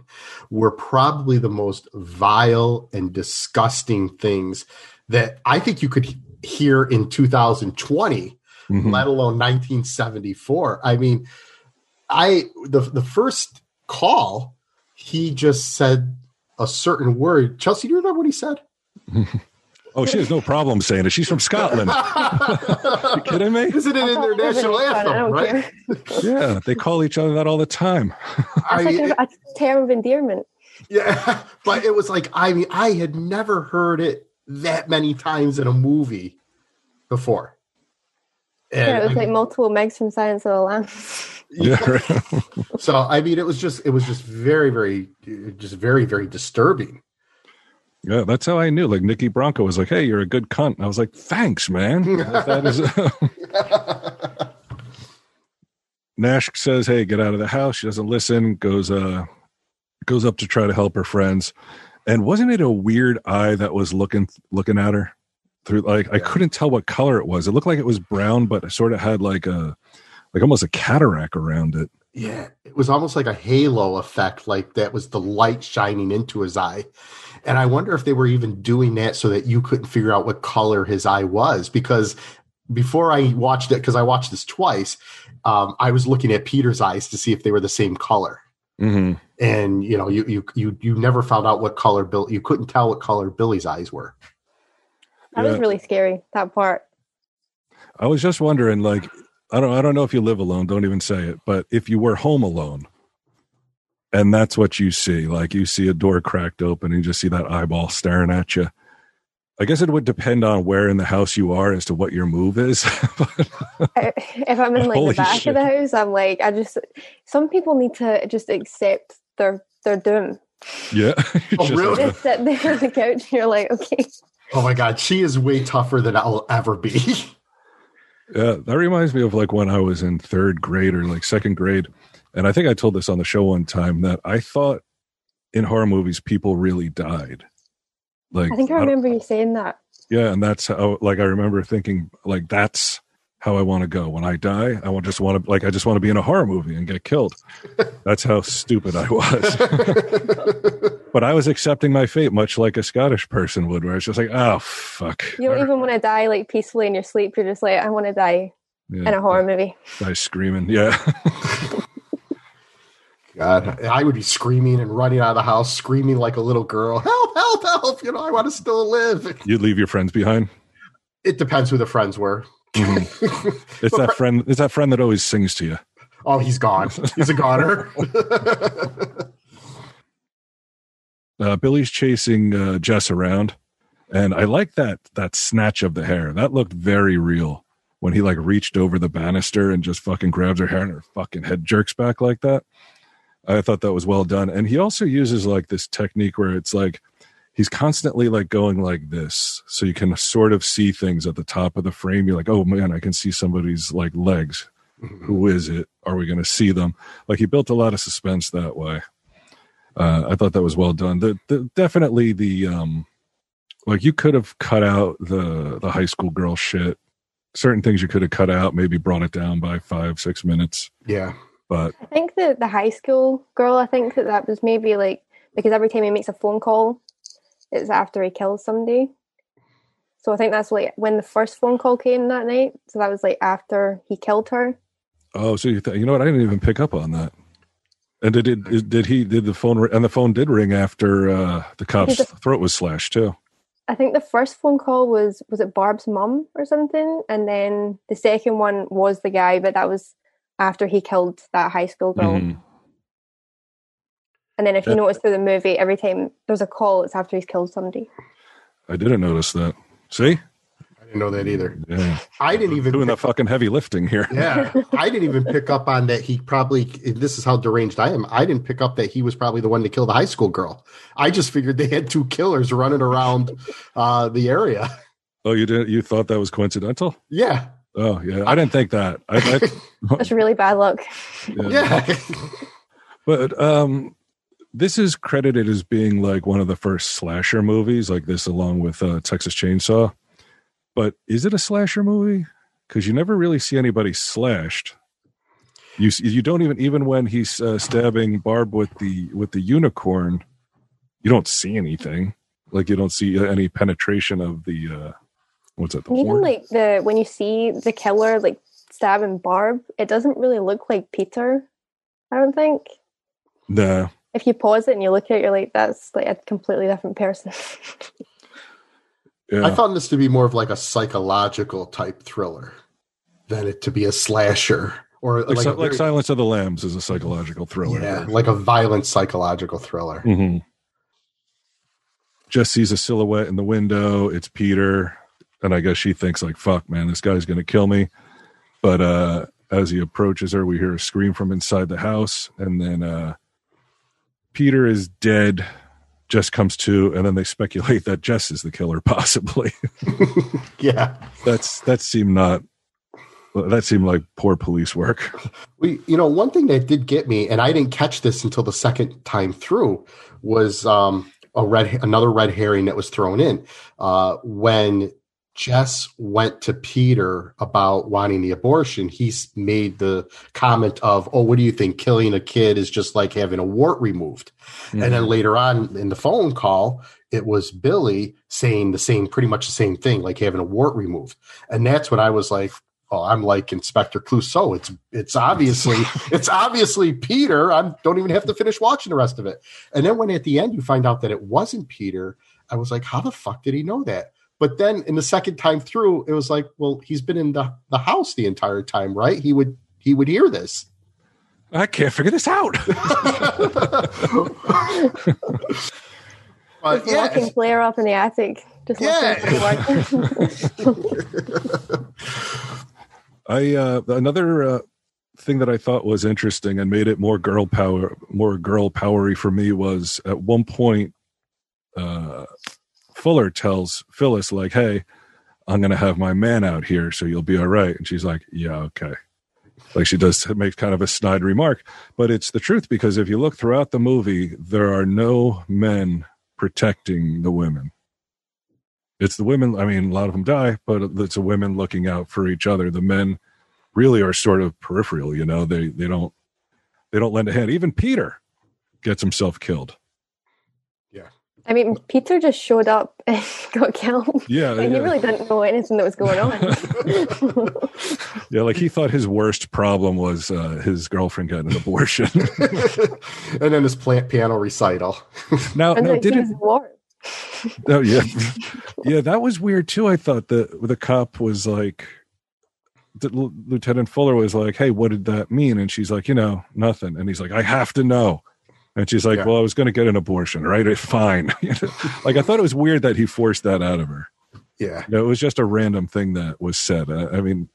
were probably the most vile and disgusting things that I think you could here in 2020, let alone 1974. I mean, the first call, he just said a certain word. Chelsea, do you remember what he said? Oh, she has no problem saying it. She's from Scotland. Are you kidding me? Isn't it an international anthem, right? Yeah, they call each other that all the time. It's like a term of endearment. Yeah, but it was like, I mean, I had never heard it that many times in a movie before. And yeah, it was like multiple Megs from Silence of the Lambs. Yeah. So I mean, it was just very, very, just very, very disturbing. Yeah, that's how I knew. Like Nikki Bronco was like, "Hey, you're a good cunt," and I was like, "Thanks, man." That is. Nash says, "Hey, get out of the house." She doesn't listen. Goes up to try to help her friends. And wasn't it a weird eye that was looking at her through? Like, yeah. I couldn't tell what color it was. It looked like it was brown, but it sort of had like almost a cataract around it. Yeah, it was almost like a halo effect. Like that was the light shining into his eye. And I wonder if they were even doing that so that you couldn't figure out what color his eye was. Because before I watched it, because I watched this twice, I was looking at Peter's eyes to see if they were the same color. Mm-hmm. And you know, you never found out what color you couldn't tell what color Billy's eyes were. That was really scary, that part. I was just wondering, like, I don't know if you live alone, don't even say it, but if you were home alone and that's what you see, like you see a door cracked open and you just see that eyeball staring at you. I guess it would depend on where in the house you are as to what your move is. If I'm in like the back of the house, I'm like, some people need to just accept their doom. Yeah. Oh, really? Just sit there on the couch and you're like, okay. Oh my God. She is way tougher than I'll ever be. Yeah. That reminds me of like when I was in third grade or like second grade. And I think I told this on the show one time that I thought in horror movies, people really died. Like, I think I remember you saying that. Yeah, and that's how. Like, I remember thinking, like, that's how I want to go when I die. I just want to be in a horror movie and get killed. That's how stupid I was. But I was accepting my fate, much like a Scottish person would, where it's just like, oh fuck. You don't even want to die like peacefully in your sleep. You're just like, I want to die in a horror movie. Die screaming, yeah. God, I would be screaming and running out of the house, screaming like a little girl. Help, help, help. You know, I want to still live. You'd leave your friends behind? It depends who the friends were. Mm-hmm. It's that friend. It's that friend that always sings to you. Oh, he's gone. He's a goner. Billy's chasing Jess around, and I like that snatch of the hair. That looked very real when he like reached over the banister and just fucking grabs her hair and her fucking head jerks back like that. I thought that was well done. And he also uses like this technique where it's like he's constantly like going like this, so you can sort of see things at the top of the frame. You're like, oh man, I can see somebody's like legs. Who is it? Are we going to see them? Like he built a lot of suspense that way. I thought that was well done. Definitely the like you could have cut out the high school girl shit. Certain things you could have cut out, maybe brought it down by 5-6 minutes. Yeah, but I think the high school girl. I think that was maybe like because every time he makes a phone call, it's after he kills somebody. So I think that's like when the first phone call came that night. So that was like after he killed her. Oh, so you know what? I didn't even pick up on that. And did the phone did ring after the cop's throat was slashed too. I think the first phone call was it Barb's mum or something, and then the second one was the guy, but that was after he killed that high school girl. Mm-hmm. And then if you notice through the movie, every time there's a call, it's after he's killed somebody. I didn't notice that. See? I didn't know that either. Yeah. I didn't even doing the fucking heavy lifting here. Yeah. I didn't even pick up on that. He probably, this is how deranged I am. I didn't pick up that he was probably the one to kill the high school girl. I just figured they had two killers running around the area. Oh, you didn't? You thought that was coincidental? Yeah. Oh, yeah. I didn't think that. That's really bad luck. Yeah. But this is credited as being like one of the first slasher movies, like this, along with Texas Chainsaw. But is it a slasher movie? Because you never really see anybody slashed. You don't even when he's stabbing Barb with the unicorn, you don't see anything. Like you don't see any penetration of the what's it? The even horn? Like when you see the killer like stabbing Barb, it doesn't really look like Peter. I don't think. No. Nah. If you pause it and you look at it, you're like, that's like a completely different person. Yeah. I found this to be more of like a psychological type thriller than it to be a slasher. Or like Silence of the Lambs is a psychological thriller. Yeah, like a violent psychological thriller. Mm-hmm. Jess sees a silhouette in the window. It's Peter. And I guess she thinks like, fuck, man, this guy's going to kill me. But as he approaches her, we hear a scream from inside the house. And then... Peter is dead. Jess comes to, and then they speculate that Jess is the killer, possibly. Yeah, that seemed like poor police work. One thing that did get me, and I didn't catch this until the second time through, was another red herring that was thrown in when Jess went to Peter about wanting the abortion. He's made the comment of, oh, what do you think? Killing a kid is just like having a wart removed. Mm-hmm. And then later on in the phone call, it was Billy saying pretty much the same thing, like having a wart removed. And that's when I was like, oh, I'm like Inspector Clouseau. It's obviously Peter. I don't even have to finish watching the rest of it. And then when at the end you find out that it wasn't Peter, I was like, how the fuck did he know that? But then in the second time through, it was like, well, he's been in the house the entire time, right? He would hear this. I can't figure this out. Locking Blair up in the attic. Just Another thing that I thought was interesting and made it more girl powery for me was at one point. Fuller tells Phyllis, like, hey, I'm going to have my man out here, so you'll be all right. And she's like, yeah, okay. Like she does make kind of a snide remark, but it's the truth, because if you look throughout the movie, there are no men protecting the women. It's the women. I mean, a lot of them die, but it's the women looking out for each other. The men really are sort of peripheral, you know, they don't lend a hand. Even Peter gets himself killed. I mean, Peter just showed up and got killed. Yeah, like, yeah. He really didn't know anything that was going on. Yeah, like he thought his worst problem was his girlfriend got an abortion, and then his piano recital. Now did it? Oh yeah, yeah. That was weird too. I thought the cop was like, Lieutenant Fuller was like, hey, what did that mean? And she's like, you know, nothing. And he's like, I have to know. And she's like, well, I was going to get an abortion, right? Fine. Like, I thought it was weird that he forced that out of her. Yeah. You know, it was just a random thing that was said. I mean.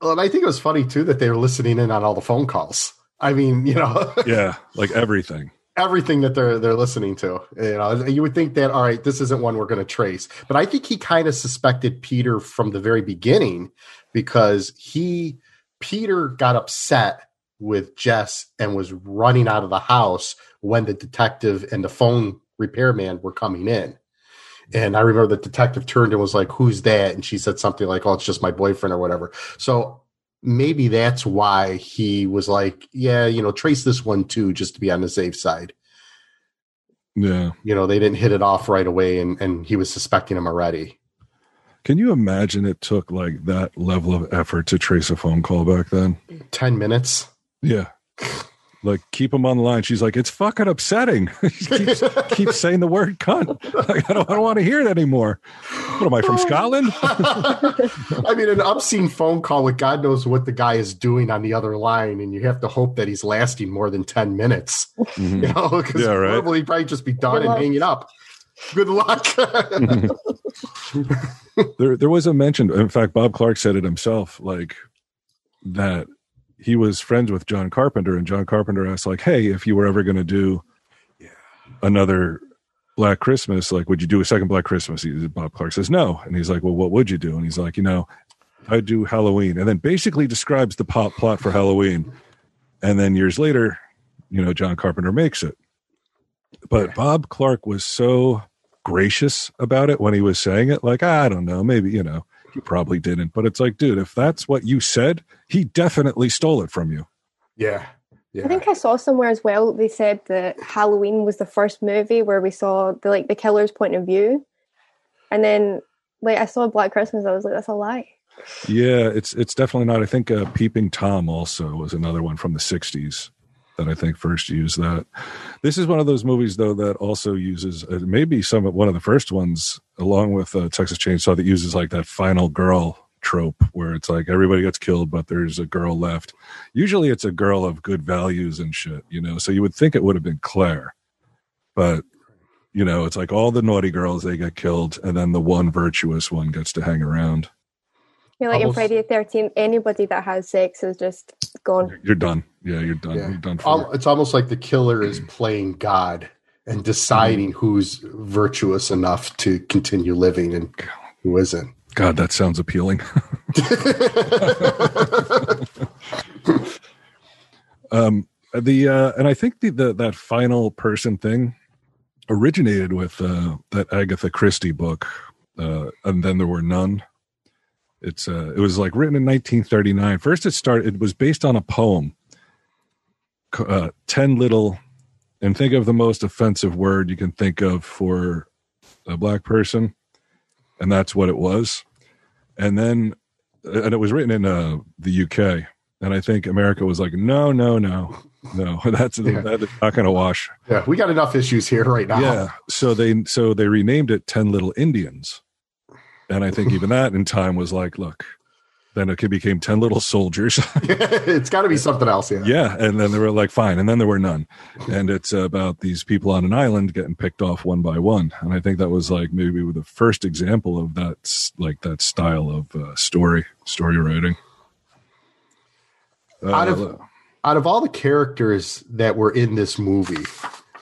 Well, and I think it was funny, too, that they were listening in on all the phone calls. I mean, you know. Yeah, like everything. Everything that they're listening to. You know, you would think that, all right, this isn't one we're going to trace. But I think he kind of suspected Peter from the very beginning because Peter got upset with Jess and was running out of the house when the detective and the phone repairman were coming in. And I remember the detective turned and was like, who's that? And she said something like, oh, it's just my boyfriend or whatever. So maybe that's why he was like, yeah, you know, trace this one too, just to be on the safe side. Yeah. You know, they didn't hit it off right away and he was suspecting him already. Can you imagine it took like that level of effort to trace a phone call back then? 10 minutes. Yeah. Like, keep him on the line. She's like, it's fucking upsetting. Keep saying the word cunt. Like, I don't want to hear it anymore. What am I, from Scotland? I mean, an obscene phone call with God knows what the guy is doing on the other line, and you have to hope that he's lasting more than 10 minutes. Mm-hmm. You know, because probably he'd probably just be done and hanging up. Good luck. There was a mention. In fact, Bob Clark said it himself, like, that he was friends with John Carpenter, and John Carpenter asked, like, hey, if you were ever going to do another Black Christmas, like, would you do a second Black Christmas? Bob Clark says, no. And he's like, well, what would you do? And he's like, you know, I'd do Halloween. And then basically describes the plot for Halloween. And then years later, you know, John Carpenter makes it. But Bob Clark was so gracious about it when he was saying it. Like, I don't know, maybe, you know. He probably didn't, but it's like, dude, if that's what you said, he definitely stole it from you. Yeah. Yeah. I think I saw somewhere as well, they said that Halloween was the first movie where we saw the killer's point of view. And then I saw Black Christmas. I was like, that's a lie. Yeah, it's definitely not. I think Peeping Tom also was another one from the 60s that I think first used that. This is one of those movies, though, that also uses maybe one of the first ones, along with Texas Chainsaw, that uses like that final girl trope where it's like everybody gets killed, but there's a girl left. Usually it's a girl of good values and shit, you know, so you would think it would have been Claire. But, you know, it's like all the naughty girls, they get killed, and then the one virtuous one gets to hang around. Yeah, like in Friday the 13th, anybody that has sex is just gone. You're done. Yeah, you're done. Yeah. You're done for it's almost like the killer is playing God and deciding who's virtuous enough to continue living and who isn't. God, that sounds appealing. And I think that final person thing originated with that Agatha Christie book, And Then There Were None. It's it was like written in 1939. First, it was based on a poem. 10 little, and think of the most offensive word you can think of for a black person, and that's what it was. And then, and it was written in the UK, and I think America was like, no, that's not going to wash. Yeah, we got enough issues here right now. Yeah, so they renamed it 10 Little Indians. And I think even that in time was like, look, then it became 10 Little Soldiers. It's got to be something else. Yeah. Yeah. And then they were like, fine. And then there were none. And it's about these people on an island getting picked off one by one. And I think that was like maybe the first example of that, like that style of story writing. Out of all the characters that were in this movie,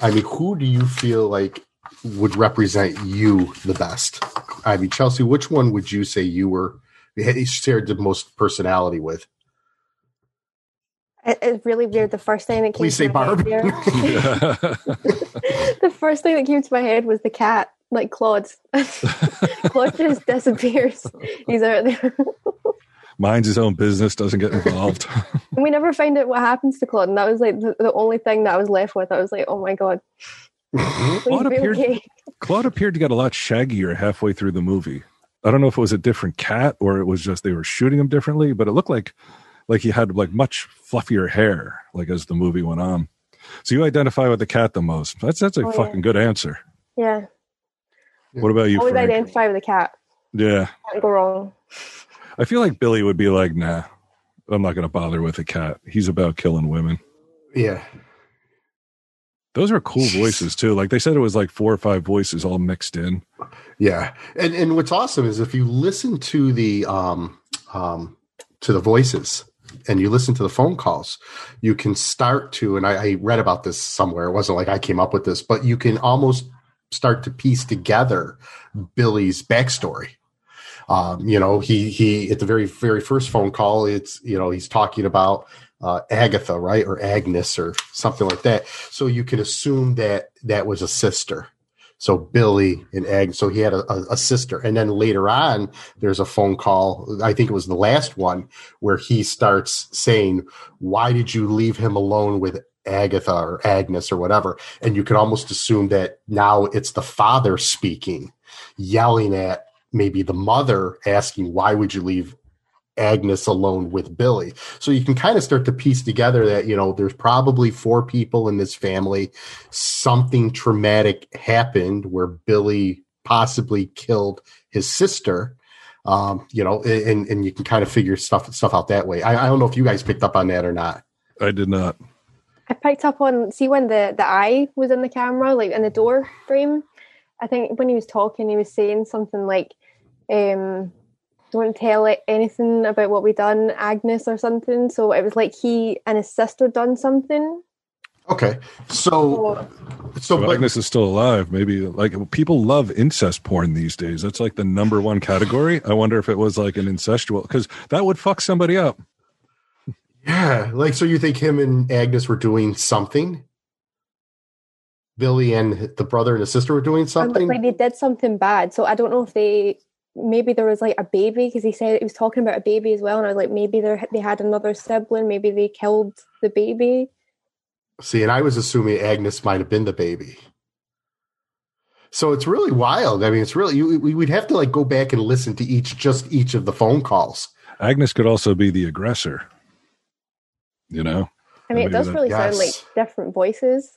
I mean, who do you feel like would represent you the best? I mean, Chelsea, which one would you say you shared the most personality with? It's really weird. The first thing that came to my head here. The first thing that came to my head was the cat, like Claude. Claude just disappears. He's out there. Minds his own business, doesn't get involved. And we never find out what happens to Claude, and that was like the only thing that I was left with. I was like, oh my God. Claude appeared to get a lot shaggier halfway through the movie. I don't know if it was a different cat or it was just they were shooting him differently, but it looked like he had like much fluffier hair like as the movie went on. So you identify with the cat the most. That's a fucking good answer. Yeah. What about you? I would identify with the cat. Yeah. Can't go wrong. I feel like Billy would be like, nah, I'm not going to bother with a cat. He's about killing women. Yeah. Those are cool voices too. Like they said, it was like 4 or 5 voices all mixed in. Yeah. And what's awesome is if you listen to the voices and you listen to the phone calls, you can start to, and I read about this somewhere. It wasn't like I came up with this, but you can almost start to piece together Billy's backstory. He at the very, very first phone call, it's, he's talking about Agatha, right? Or Agnes or something like that. So you can assume that that was a sister. So Billy and Agnes. So he had a sister. And then later on, there's a phone call. I think it was the last one where he starts saying, why did you leave him alone with Agatha or Agnes or whatever? And you can almost assume that now it's the father speaking, yelling at maybe the mother, asking, why would you leave Agnes alone with Billy? So you can kind of start to piece together that, there's probably 4 people in this family. Something traumatic happened where Billy possibly killed his sister. And you can kind of figure stuff out that way. I don't know if you guys picked up on that or not. I did not. I picked up on, when the eye was in the camera, like in the door frame, I think when he was talking, he was saying something like, don't tell anything about what we done, Agnes, or something. So it was like he and his sister done something. Okay. So Agnes is still alive. Maybe like people love incest porn these days. That's like the number one category. I wonder if it was like an incestual, because that would fuck somebody up. Yeah. Like, so you think him and Agnes were doing something? Billy and the brother and his sister were doing something? Like they did something bad. So I don't know if maybe there was like a baby, because he said he was talking about a baby as well. And I was like, maybe they had another sibling. Maybe they killed the baby. See, and I was assuming Agnes might have been the baby. So it's really wild. I mean, it's really, we'd have to like go back and listen to each of the phone calls. Agnes could also be the aggressor, I mean, it does really sound like different voices.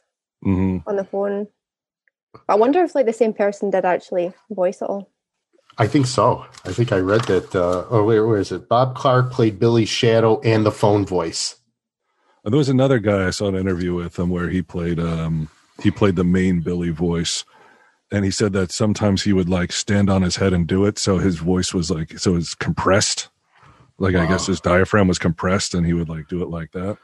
Mm-hmm. On the phone. I wonder if like the same person did actually voice it all. I think so. I think I read that. Where is it? Bob Clark played Billy's shadow and the phone voice. And there was another guy I saw an interview with him where he played the main Billy voice, and he said that sometimes he would like stand on his head and do it, so his voice was like so it's compressed. Like wow. I guess his diaphragm was compressed, and he would like do it like that.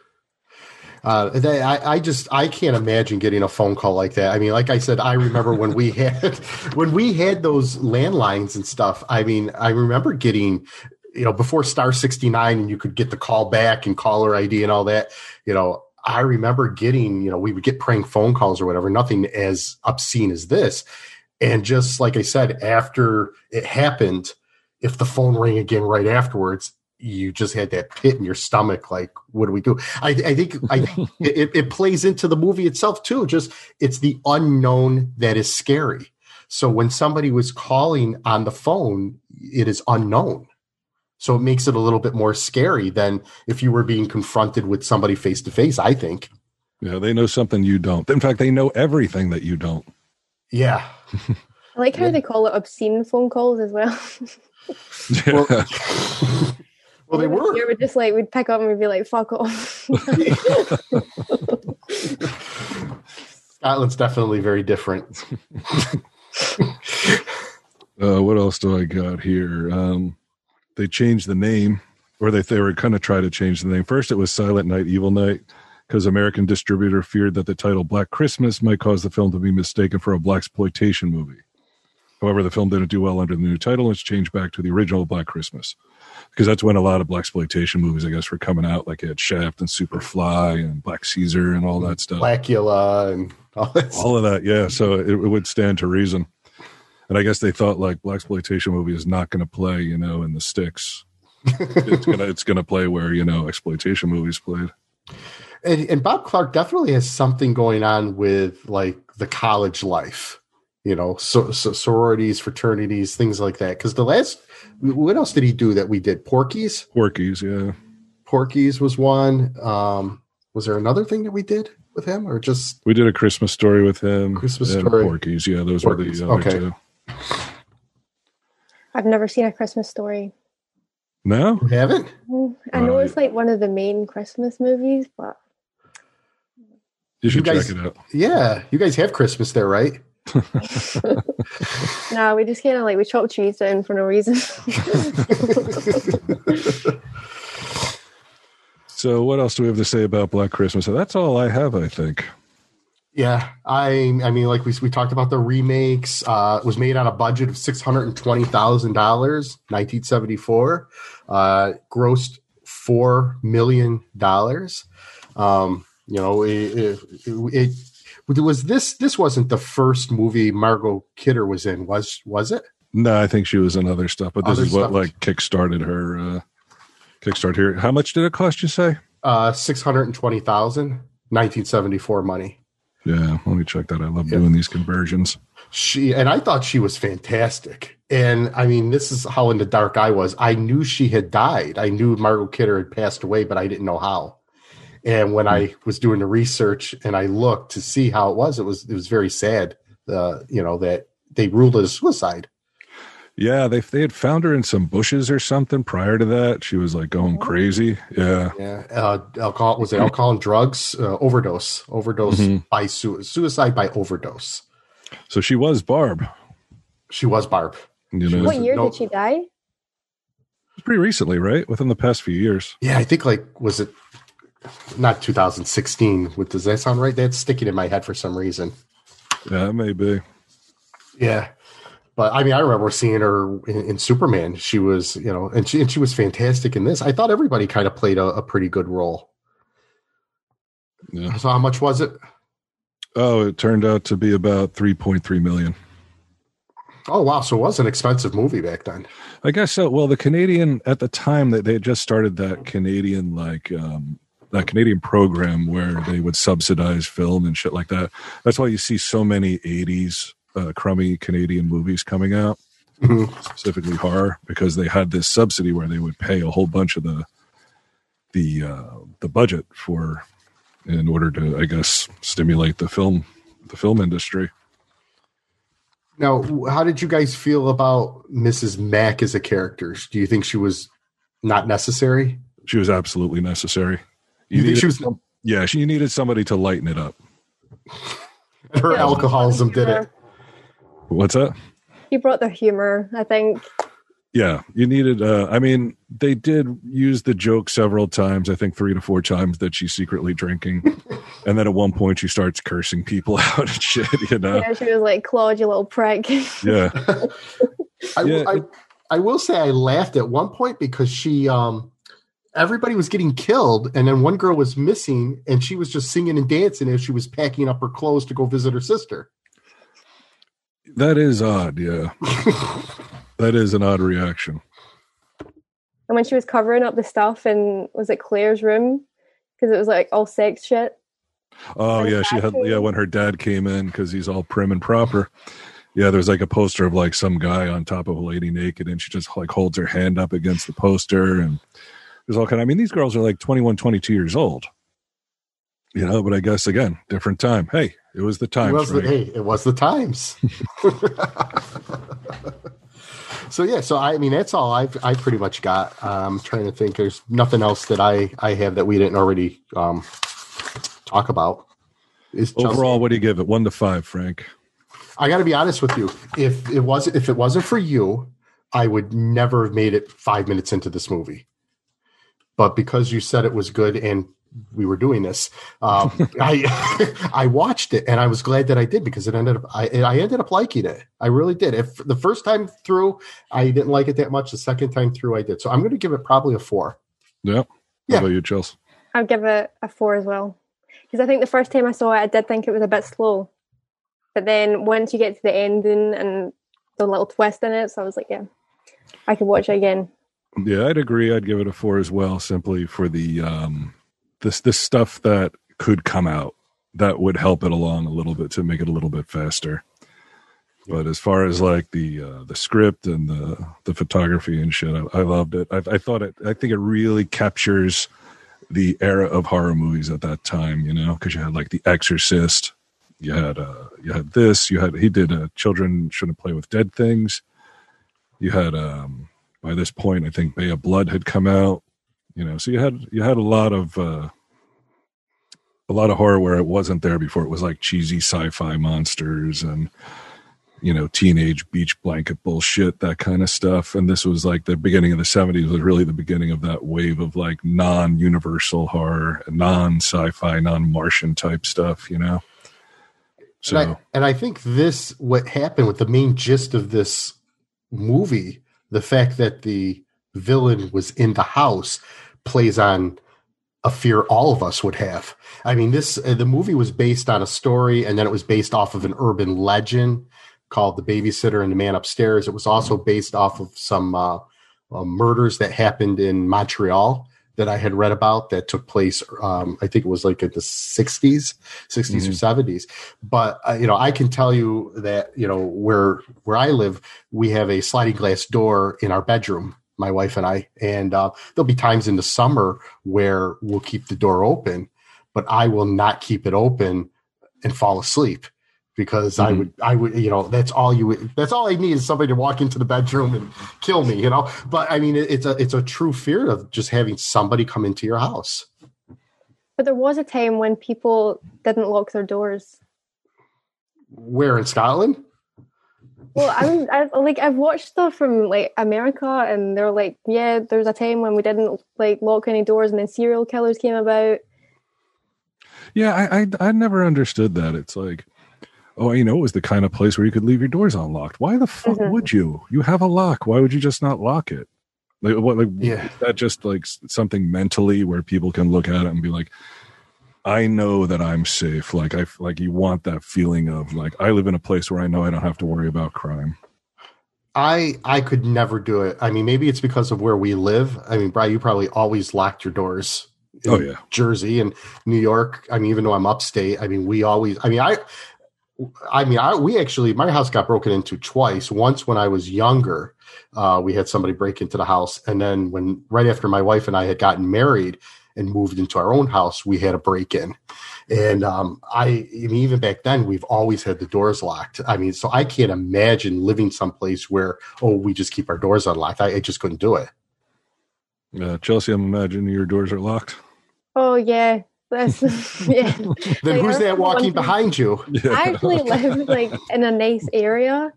I can't imagine getting a phone call like that. I mean, like I said, I remember when we had those landlines and stuff. I mean, I remember getting, before Star 69 and you could get the call back and caller ID and all that, I remember getting, we would get prank phone calls or whatever, nothing as obscene as this. And just like I said, after it happened, if the phone rang again right afterwards, you just had that pit in your stomach. Like, what do we do? I think it plays into the movie itself too. Just it's the unknown that is scary. So when somebody was calling on the phone, it is unknown. So it makes it a little bit more scary than if you were being confronted with somebody face to face, I think. Yeah. They know something you don't. In fact, they know everything that you don't. Yeah. I like how they call it obscene phone calls as well. Well Well, they were. We just like we'd pick up and we'd be like, "Fuck off." Scotland's definitely very different. What else do I got here? They changed the name, or they were going to try to change the name. First, it was Silent Night, Evil Night, because American distributor feared that the title Black Christmas might cause the film to be mistaken for a blaxploitation movie. However, the film didn't do well under the new title, and it's changed back to the original Black Christmas. Because that's when a lot of blaxploitation movies, I guess, were coming out. Like it had Shaft and Superfly and Black Caesar and all that stuff. Blackula and all that stuff. All of that, yeah. So it would stand to reason. And I guess they thought like blaxploitation movie is not going to play, in the sticks. It's going to play where, exploitation movies played. And Bob Clark definitely has something going on with like the college life. Sororities, fraternities, things like that. Because what else did he do that we did? Porky's? Porky's, yeah. Porky's was one. Was there another thing that we did with him, or just? We did A Christmas Story with him. Christmas Story. Porky's, yeah. Those were the other two. I've never seen A Christmas Story. No? You haven't? I know it's like one of the main Christmas movies, but... You should check it out. Yeah. You guys have Christmas there, right? No, we just kind of like, we chop trees down for no reason. So what else do we have to say about Black Christmas? So that's all I have, I think. Yeah. I mean, like we talked about the remakes. It was made on a budget of $620,000, 1974. Grossed $4 million. You know, it was this wasn't the first movie Margot Kidder was in, was it? No, I think she was in other stuff, but this is what like kickstarted her. Kickstarted her. How much did it cost? You say $620,000, 1974 money. Yeah, let me check that. I love doing these conversions. I thought she was fantastic. And I mean, this is how in the dark I was. I knew she had died. I knew Margot Kidder had passed away, but I didn't know how. And when I was doing the research and I looked to see how it was very sad, you know, that they ruled it as suicide. Yeah, they had found her in some bushes or something prior to that. She was like going crazy. Yeah. Yeah. Alcohol and drugs, overdose by suicide by overdose. So she was Barb. You know, what year did she die? It was pretty recently, right? Within the past few years. Yeah, I think like, was it? Not 2016. Does that sound right? That's sticking in my head for some reason. Yeah, it may be. Yeah. But I mean, I remember seeing her in Superman. She was, you know, and she was fantastic in this. I thought everybody kind of played a pretty good role. Yeah. So how much was it? Oh, it turned out to be about $3.3 million. Oh, wow. So it was an expensive movie back then. I guess so. Well, the Canadian, at the time, that they had just started that Canadian, like, that Canadian program where they would subsidize film and shit like that. That's why you see so many 80s crummy Canadian movies coming out, specifically horror, because they had this subsidy where they would pay a whole bunch of the budget for, in order to, I guess, stimulate the film industry. Now, how did you guys feel about Mrs. Mack as a character? Do you think she was not necessary? She was absolutely necessary. You think she was? Yeah, you needed somebody to lighten it up. Her alcoholism did it. What's that? He brought the humor, I think. Yeah, you needed. I mean, they did use the joke several times. I think 3 to 4 times that she's secretly drinking, and then at one point she starts cursing people out and shit. You know, yeah, she was like, "Claude, you little prick." Yeah. I will say I laughed at one point because she. Everybody was getting killed, and then one girl was missing, and she was just singing and dancing as she was packing up her clothes to go visit her sister. That is odd, yeah. That is an odd reaction. And when she was covering up the stuff in, was it Claire's room? Because it was like all sex shit. Oh, yeah, she had, yeah, when her dad came in, because he's all prim and proper. Yeah, there's like a poster of like some guy on top of a lady naked, and she just like holds her hand up against the poster, and I mean, these girls are like 21, 22 years old, you know, but I guess, again, different time. Hey, it was the times. It was the times. So, yeah, so I mean, that's all I pretty much got. I'm trying to think. There's nothing else that I have that we didn't already talk about. Overall, what do you give it? 1 to 5, Frank. I got to be honest with you. If it wasn't for you, I would never have made it 5 minutes into this movie. But because you said it was good and we were doing this, I watched it and I was glad that I did because I ended up liking it. I really did. If the first time through, I didn't like it that much. The second time through, I did. So I'm going to give it probably a 4. Yeah. How about you, Chelsea? I'll give it a 4 as well. Because I think the first time I saw it, I did think it was a bit slow. But then once you get to the ending and the little twist in it, so I was like, yeah, I could watch it again. Yeah, I'd agree. I'd give it a 4 as well, simply for the this stuff that could come out that would help it along a little bit to make it a little bit faster. But as far as like the script and the photography and shit, I loved it. I think it really captures the era of horror movies at that time. You know, because you had like The Exorcist, you had this, he did Children Shouldn't Play with Dead Things, you had By this point, I think Bay of Blood had come out. You know, so you had a lot of horror where it wasn't there before. It was like cheesy sci-fi monsters and, you know, teenage beach blanket bullshit, that kind of stuff. And this was like the beginning of the 70s was really the beginning of that wave of like non-universal horror, non-sci-fi, non-Martian type stuff, you know? So, and I think this, what happened with the main gist of this movie, the fact that the villain was in the house plays on a fear all of us would have. I mean, the movie was based on a story, and then it was based off of an urban legend called The Babysitter and the Man Upstairs. It was also based off of some murders that happened in Montreal that I had read about that took place, I think it was like in the 60s or 70s. But, you know, I can tell you that, you know, where I live, we have a sliding glass door in our bedroom, my wife and I, and there'll be times in the summer where we'll keep the door open, but I will not keep it open and fall asleep because I would, you know, that's all I need is somebody to walk into the bedroom and kill me, you know? But I mean, it's a true fear of just having somebody come into your house. But there was a time when people didn't lock their doors. Where, in Scotland? Well, I've watched stuff from like America, and they're like, yeah, there's a time when we didn't like lock any doors, and then serial killers came about. Yeah, I never understood that. It's like, oh, you know, it was the kind of place where you could leave your doors unlocked. Why the fuck would you? You have a lock. Why would you just not lock it? Like, what? Like, yeah. Is that just like something mentally where people can look at it and be like, I know that I'm safe. Like you want that feeling of like, I live in a place where I know I don't have to worry about crime. I could never do it. I mean, maybe it's because of where we live. I mean, Bry, you probably always locked your doors in Jersey and New York. I mean, even though I'm upstate, I mean, we always, we actually, my house got broken into twice. Once when I was younger, we had somebody break into the house. And then right after my wife and I had gotten married and moved into our own house, we had a break in. And even back then, we've always had the doors locked. I mean, so I can't imagine living someplace where, we just keep our doors unlocked. I just couldn't do it. Chelsea, I'm imagining your doors are locked. Oh, yeah. Yeah. Then like, who's that walking behind you? Yeah. I actually lived like in a nice area,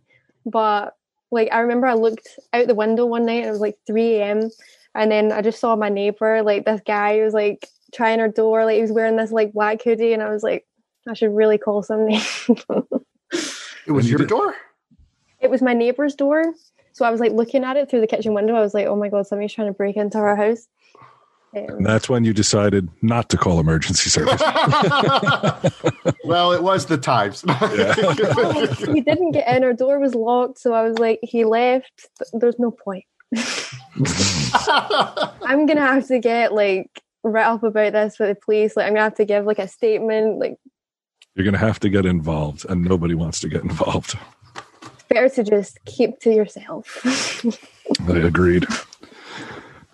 but like I remember I looked out the window one night and it was like 3 a.m. and then I just saw my neighbor, like this guy who was like trying her door, like he was wearing this like black hoodie, and I was like, I should really call somebody. It was your door? It was my neighbor's door. So I was like looking at it through the kitchen window. I was like, oh my God, somebody's trying to break into our house. And that's when you decided not to call emergency service. Well, it was the times. Yeah. He didn't get in. Our door was locked. So I was like, he left. There's no point. I'm going to have to get like write up about this with the police. Like I'm going to have to give like a statement. Like you're going to have to get involved, and nobody wants to get involved. It's better to just keep to yourself. I agreed.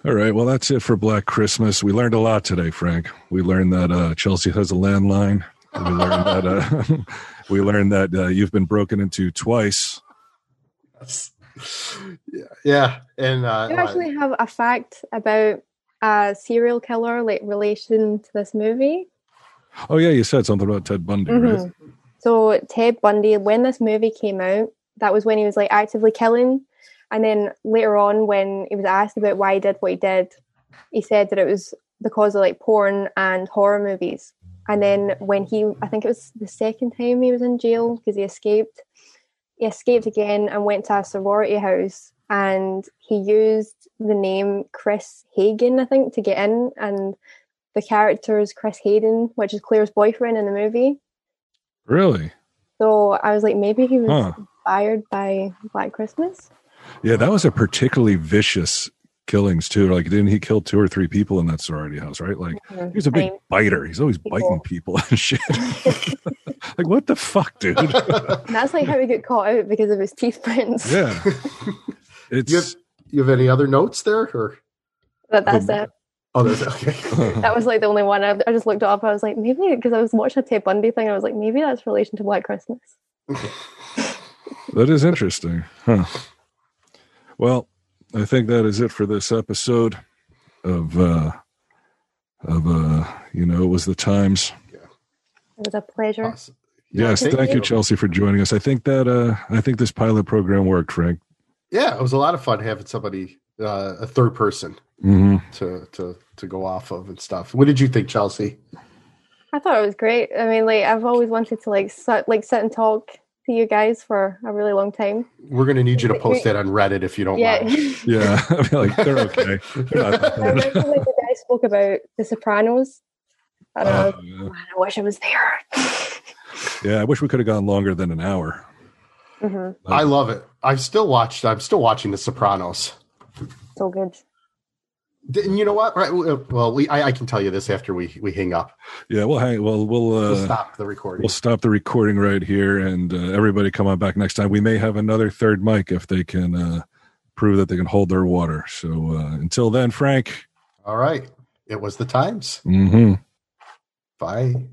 All right, well, that's it for Black Christmas. We learned a lot today, Frank. We learned that Chelsea has a landline. We learned that you've been broken into twice. Yeah, and you actually have a fact about a serial killer, like relation to this movie. Oh yeah, you said something about Ted Bundy, right? So Ted Bundy, when this movie came out, that was when he was like actively killing. And then later on, when he was asked about why he did what he did, he said that it was because of like porn and horror movies. And then when I think it was the second time he was in jail because he escaped again and went to a sorority house. And he used the name Chris Hagen, I think, to get in. And the character is Chris Hayden, which is Claire's boyfriend in the movie. Really? So I was like, maybe he was inspired by Black Christmas. Yeah, that was a particularly vicious killings too. Like, didn't he kill 2 or 3 people in that sorority house, right? Like, he was a big biter. He's always biting people and shit. Like, what the fuck, dude? That's like how he got caught out, because of his teeth prints. Yeah. You have any other notes there? Or? That's it. Oh, that's okay. That was like the only one. I just looked it up. I was like, maybe, because I was watching a Ted Bundy thing, I was like, maybe that's relation to Black Christmas. That is interesting. Huh. Well, I think that is it for this episode of It Was the Times. Yeah. It was a pleasure. Awesome. Yes, thank you, Chelsea, for joining us. I think that I think this pilot program worked, Frank. Yeah, it was a lot of fun having somebody, a third person to go off of and stuff. What did you think, Chelsea? I thought it was great. I mean, like, I've always wanted to sit and talk to you guys for a really long time. We're going to need you to post that on Reddit if you don't mind. Yeah, I mean, like, they're okay. They're not that bad. I remember when the guy spoke about The Sopranos. I wish I was there. Yeah, I wish we could have gone longer than an hour. Mm-hmm. I love it. I'm still watching The Sopranos. So good. And you know what? Right. Well, I can tell you this after we hang up. Yeah, we'll hang. Well, we'll stop the recording. We'll stop the recording right here, and everybody come on back next time. We may have another third mic if they can prove that they can hold their water. So until then, Frank. All right. It was the times. Mm-hmm. Bye.